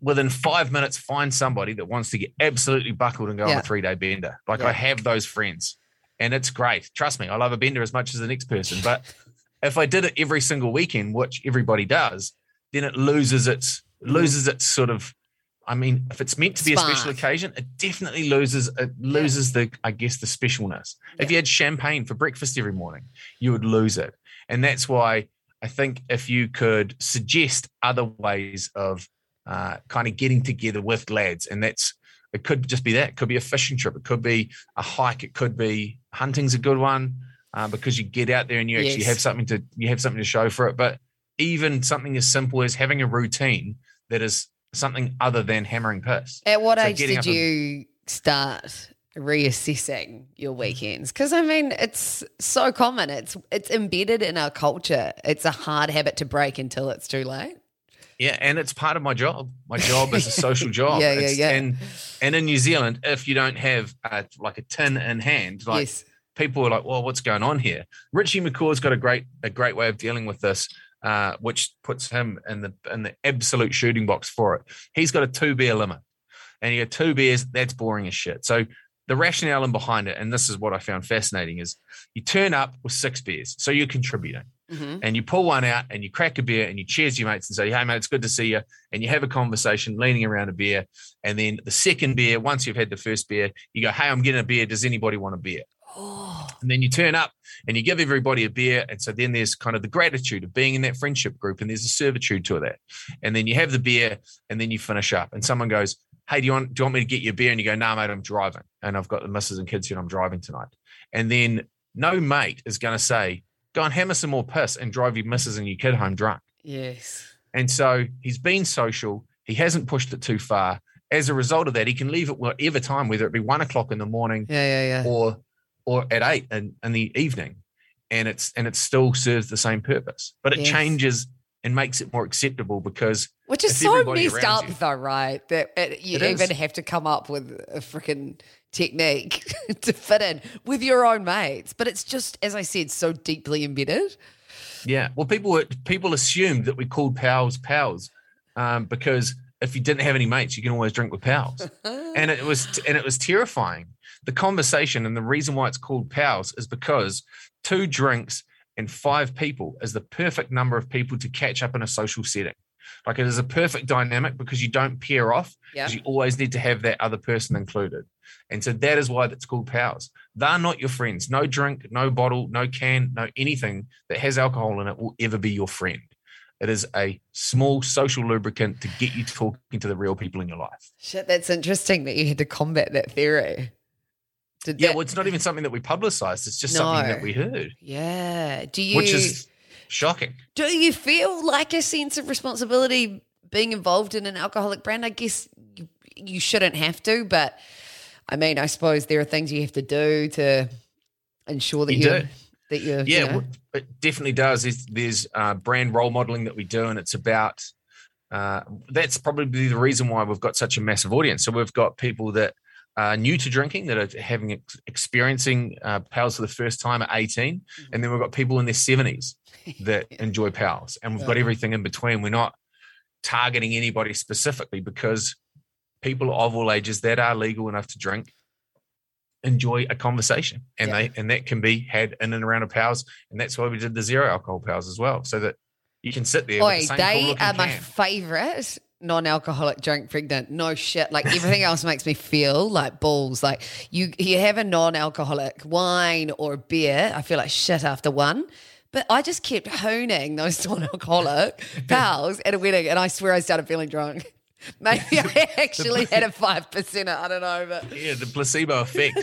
within 5 minutes find somebody that wants to get absolutely buckled and go on a 3-day bender. Like, I have those friends, and it's great. Trust me, I love a bender as much as the next person. But if I did it every single weekend, which everybody does, then it loses its sort of, I mean, if it's meant to be a special occasion, it definitely loses the, I guess, the specialness. Yeah. If you had champagne for breakfast every morning, you would lose it. And that's why I think if you could suggest other ways of kind of getting together with lads, and that's, it could just be that. It could be a fishing trip. It could be a hike. It could be, hunting's a good one because you get out there and you actually have something to show for it. But even something as simple as having a routine that is something other than hammering piss. At what age did you start reassessing your weekends? Because, I mean, it's so common. It's embedded in our culture. It's a hard habit to break until it's too late. Yeah, and it's part of my job. My job is a social job. And in New Zealand, if you don't have like a tin in hand, like people are like, well, what's going on here? Richie McCaw's got a great way of dealing with this, which puts him in the absolute shooting box for it. He's got a 2-beer limit, and you got 2 beers. That's boring as shit. So the rationale behind it, and this is what I found fascinating, is you turn up with 6 beers, so you're contributing. Mm-hmm. And you pull one out and you crack a beer and you cheers your mates and say, hey, mate, it's good to see you. And you have a conversation leaning around a beer. And then the second beer, once you've had the first beer, you go, hey, I'm getting a beer. Does anybody want a beer? Oh. And then you turn up and you give everybody a beer. And so then there's kind of the gratitude of being in that friendship group, and there's a servitude to that. And then you have the beer and then you finish up. And someone goes, hey, do you want me to get you a beer? And you go, nah, mate, I'm driving. And I've got the missus and kids here and I'm driving tonight. And then no mate is going to say, go and hammer some more piss and drive your missus and your kid home drunk. Yes. And so he's been social. He hasn't pushed it too far. As a result of that, he can leave at whatever time, whether it be 1 o'clock in the morning or at 8 in the evening. And it still serves the same purpose, but it changes and makes it more acceptable because. Which is so messed up though, right? That you even have to come up with a freaking technique to fit in with your own mates, but it's just, as I said, so deeply embedded. Yeah, well, people assumed that we called pals because if you didn't have any mates, you can always drink with pals, and it was terrifying. The conversation, and the reason why it's called pals is because 2 drinks and 5 people is the perfect number of people to catch up in a social setting. Like, it is a perfect dynamic because you don't pair off because you always need to have that other person included. And so that is why that's called pals. They're not your friends. No drink, no bottle, no can, no anything that has alcohol in it will ever be your friend. It is a small social lubricant to get you talking to the real people in your life. Shit, that's interesting that you had to combat that theory. Well, it's not even something that we publicized. It's just something that we heard. Yeah. Which is shocking. Do you feel like a sense of responsibility being involved in an alcoholic brand? I guess you shouldn't have to, but I mean, I suppose there are things you have to do to ensure that you yeah, you know. It definitely does. There's brand role modeling that we do, and it's about that's probably the reason why we've got such a massive audience. So we've got people that are new to drinking, that are experiencing Pals for the first time at 18, and then we've got people in their 70s that enjoy Pals, and we've got everything in between. We're not targeting anybody specifically, because people of all ages that are legal enough to drink enjoy a conversation, and that can be had in and around a Pals, and that's why we did the zero alcohol Pals as well, so that you can sit there. With the same they are my favorite non-alcoholic drink. Pregnant, no shit. Like everything else makes me feel like balls. Like you have a non-alcoholic wine or beer, I feel like shit after one. But I just kept honing those non-alcoholic Pals at a wedding, and I swear I started feeling drunk. Maybe I actually had a 5%er. I don't know, but yeah, the placebo effect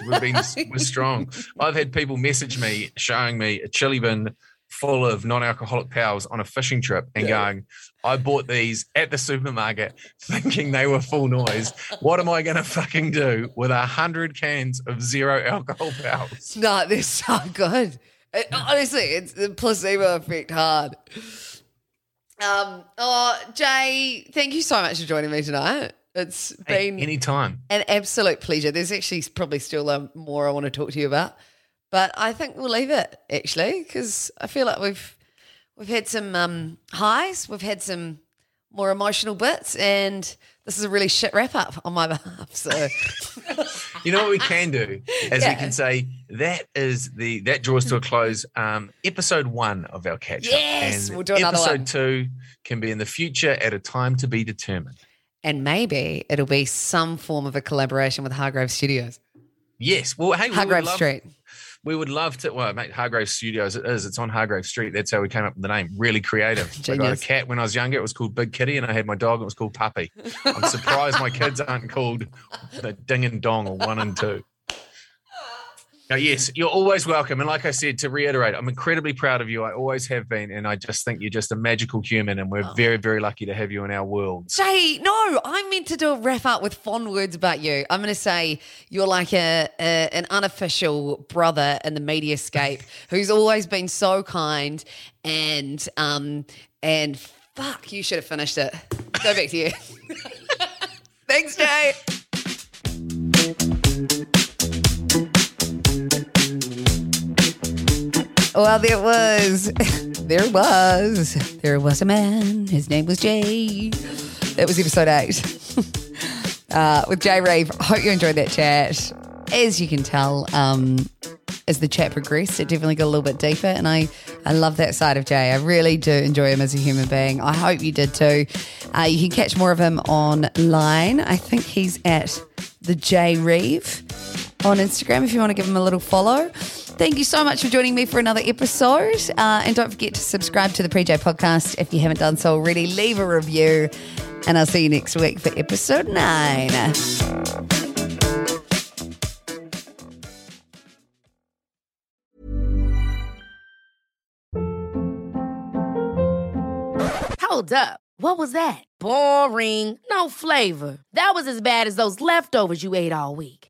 was strong. I've had people message me showing me a chili bin full of non-alcoholic Pals on a fishing trip and going, I bought these at the supermarket thinking they were full noise. What am I going to fucking do with 100 cans of zero alcohol Pals? No, they're so good. Honestly, it's the placebo effect hard. Jay, thank you so much for joining me tonight. It's been anytime an absolute pleasure. There's actually probably still more I want to talk to you about, but I think we'll leave it actually, because I feel like we've had some highs, we've had some more emotional bits, and this is a really shit wrap up on my behalf. So you know what we can do is we can say that draws to a close episode 1 of our catch up. Yes, and we'll do another episode one. 2 can be in the future at a time to be determined. And maybe it'll be some form of a collaboration with Hargrave Studios. Yes. Well, hey, Hargrave Street. We would love to. Well, mate, Hargrave Studios it is. It's on Hargrave Street. That's how we came up with the name. Really creative. I got a cat when I was younger. It was called Big Kitty, and I had my dog. It was called Puppy. I'm surprised my kids aren't called the Ding and Dong or 1 and 2. Now, yes, you're always welcome. And like I said, to reiterate, I'm incredibly proud of you. I always have been, and I just think you're just a magical human, and we're very, very lucky to have you in our world. Jay, no, I meant to do a wrap up with fond words about you. I'm going to say you're like an unofficial brother in the media scape who's always been so kind and fuck, you should have finished it. Go back to you. Thanks, Jay. Well, there was a man. His name was Jay. That was episode 8 with Jay Reeve. Hope you enjoyed that chat. As you can tell, as the chat progressed, it definitely got a little bit deeper, and I love that side of Jay. I really do enjoy him as a human being. I hope you did too. You can catch more of him online. I think he's at the Jay Reeve on Instagram if you want to give him a little follow. Thank you so much for joining me for another episode. And don't forget to subscribe to the PJ Podcast if you haven't done so already. Leave a review, and I'll see you next week for episode 9. Hold up. What was that? Boring. No flavor. That was as bad as those leftovers you ate all week.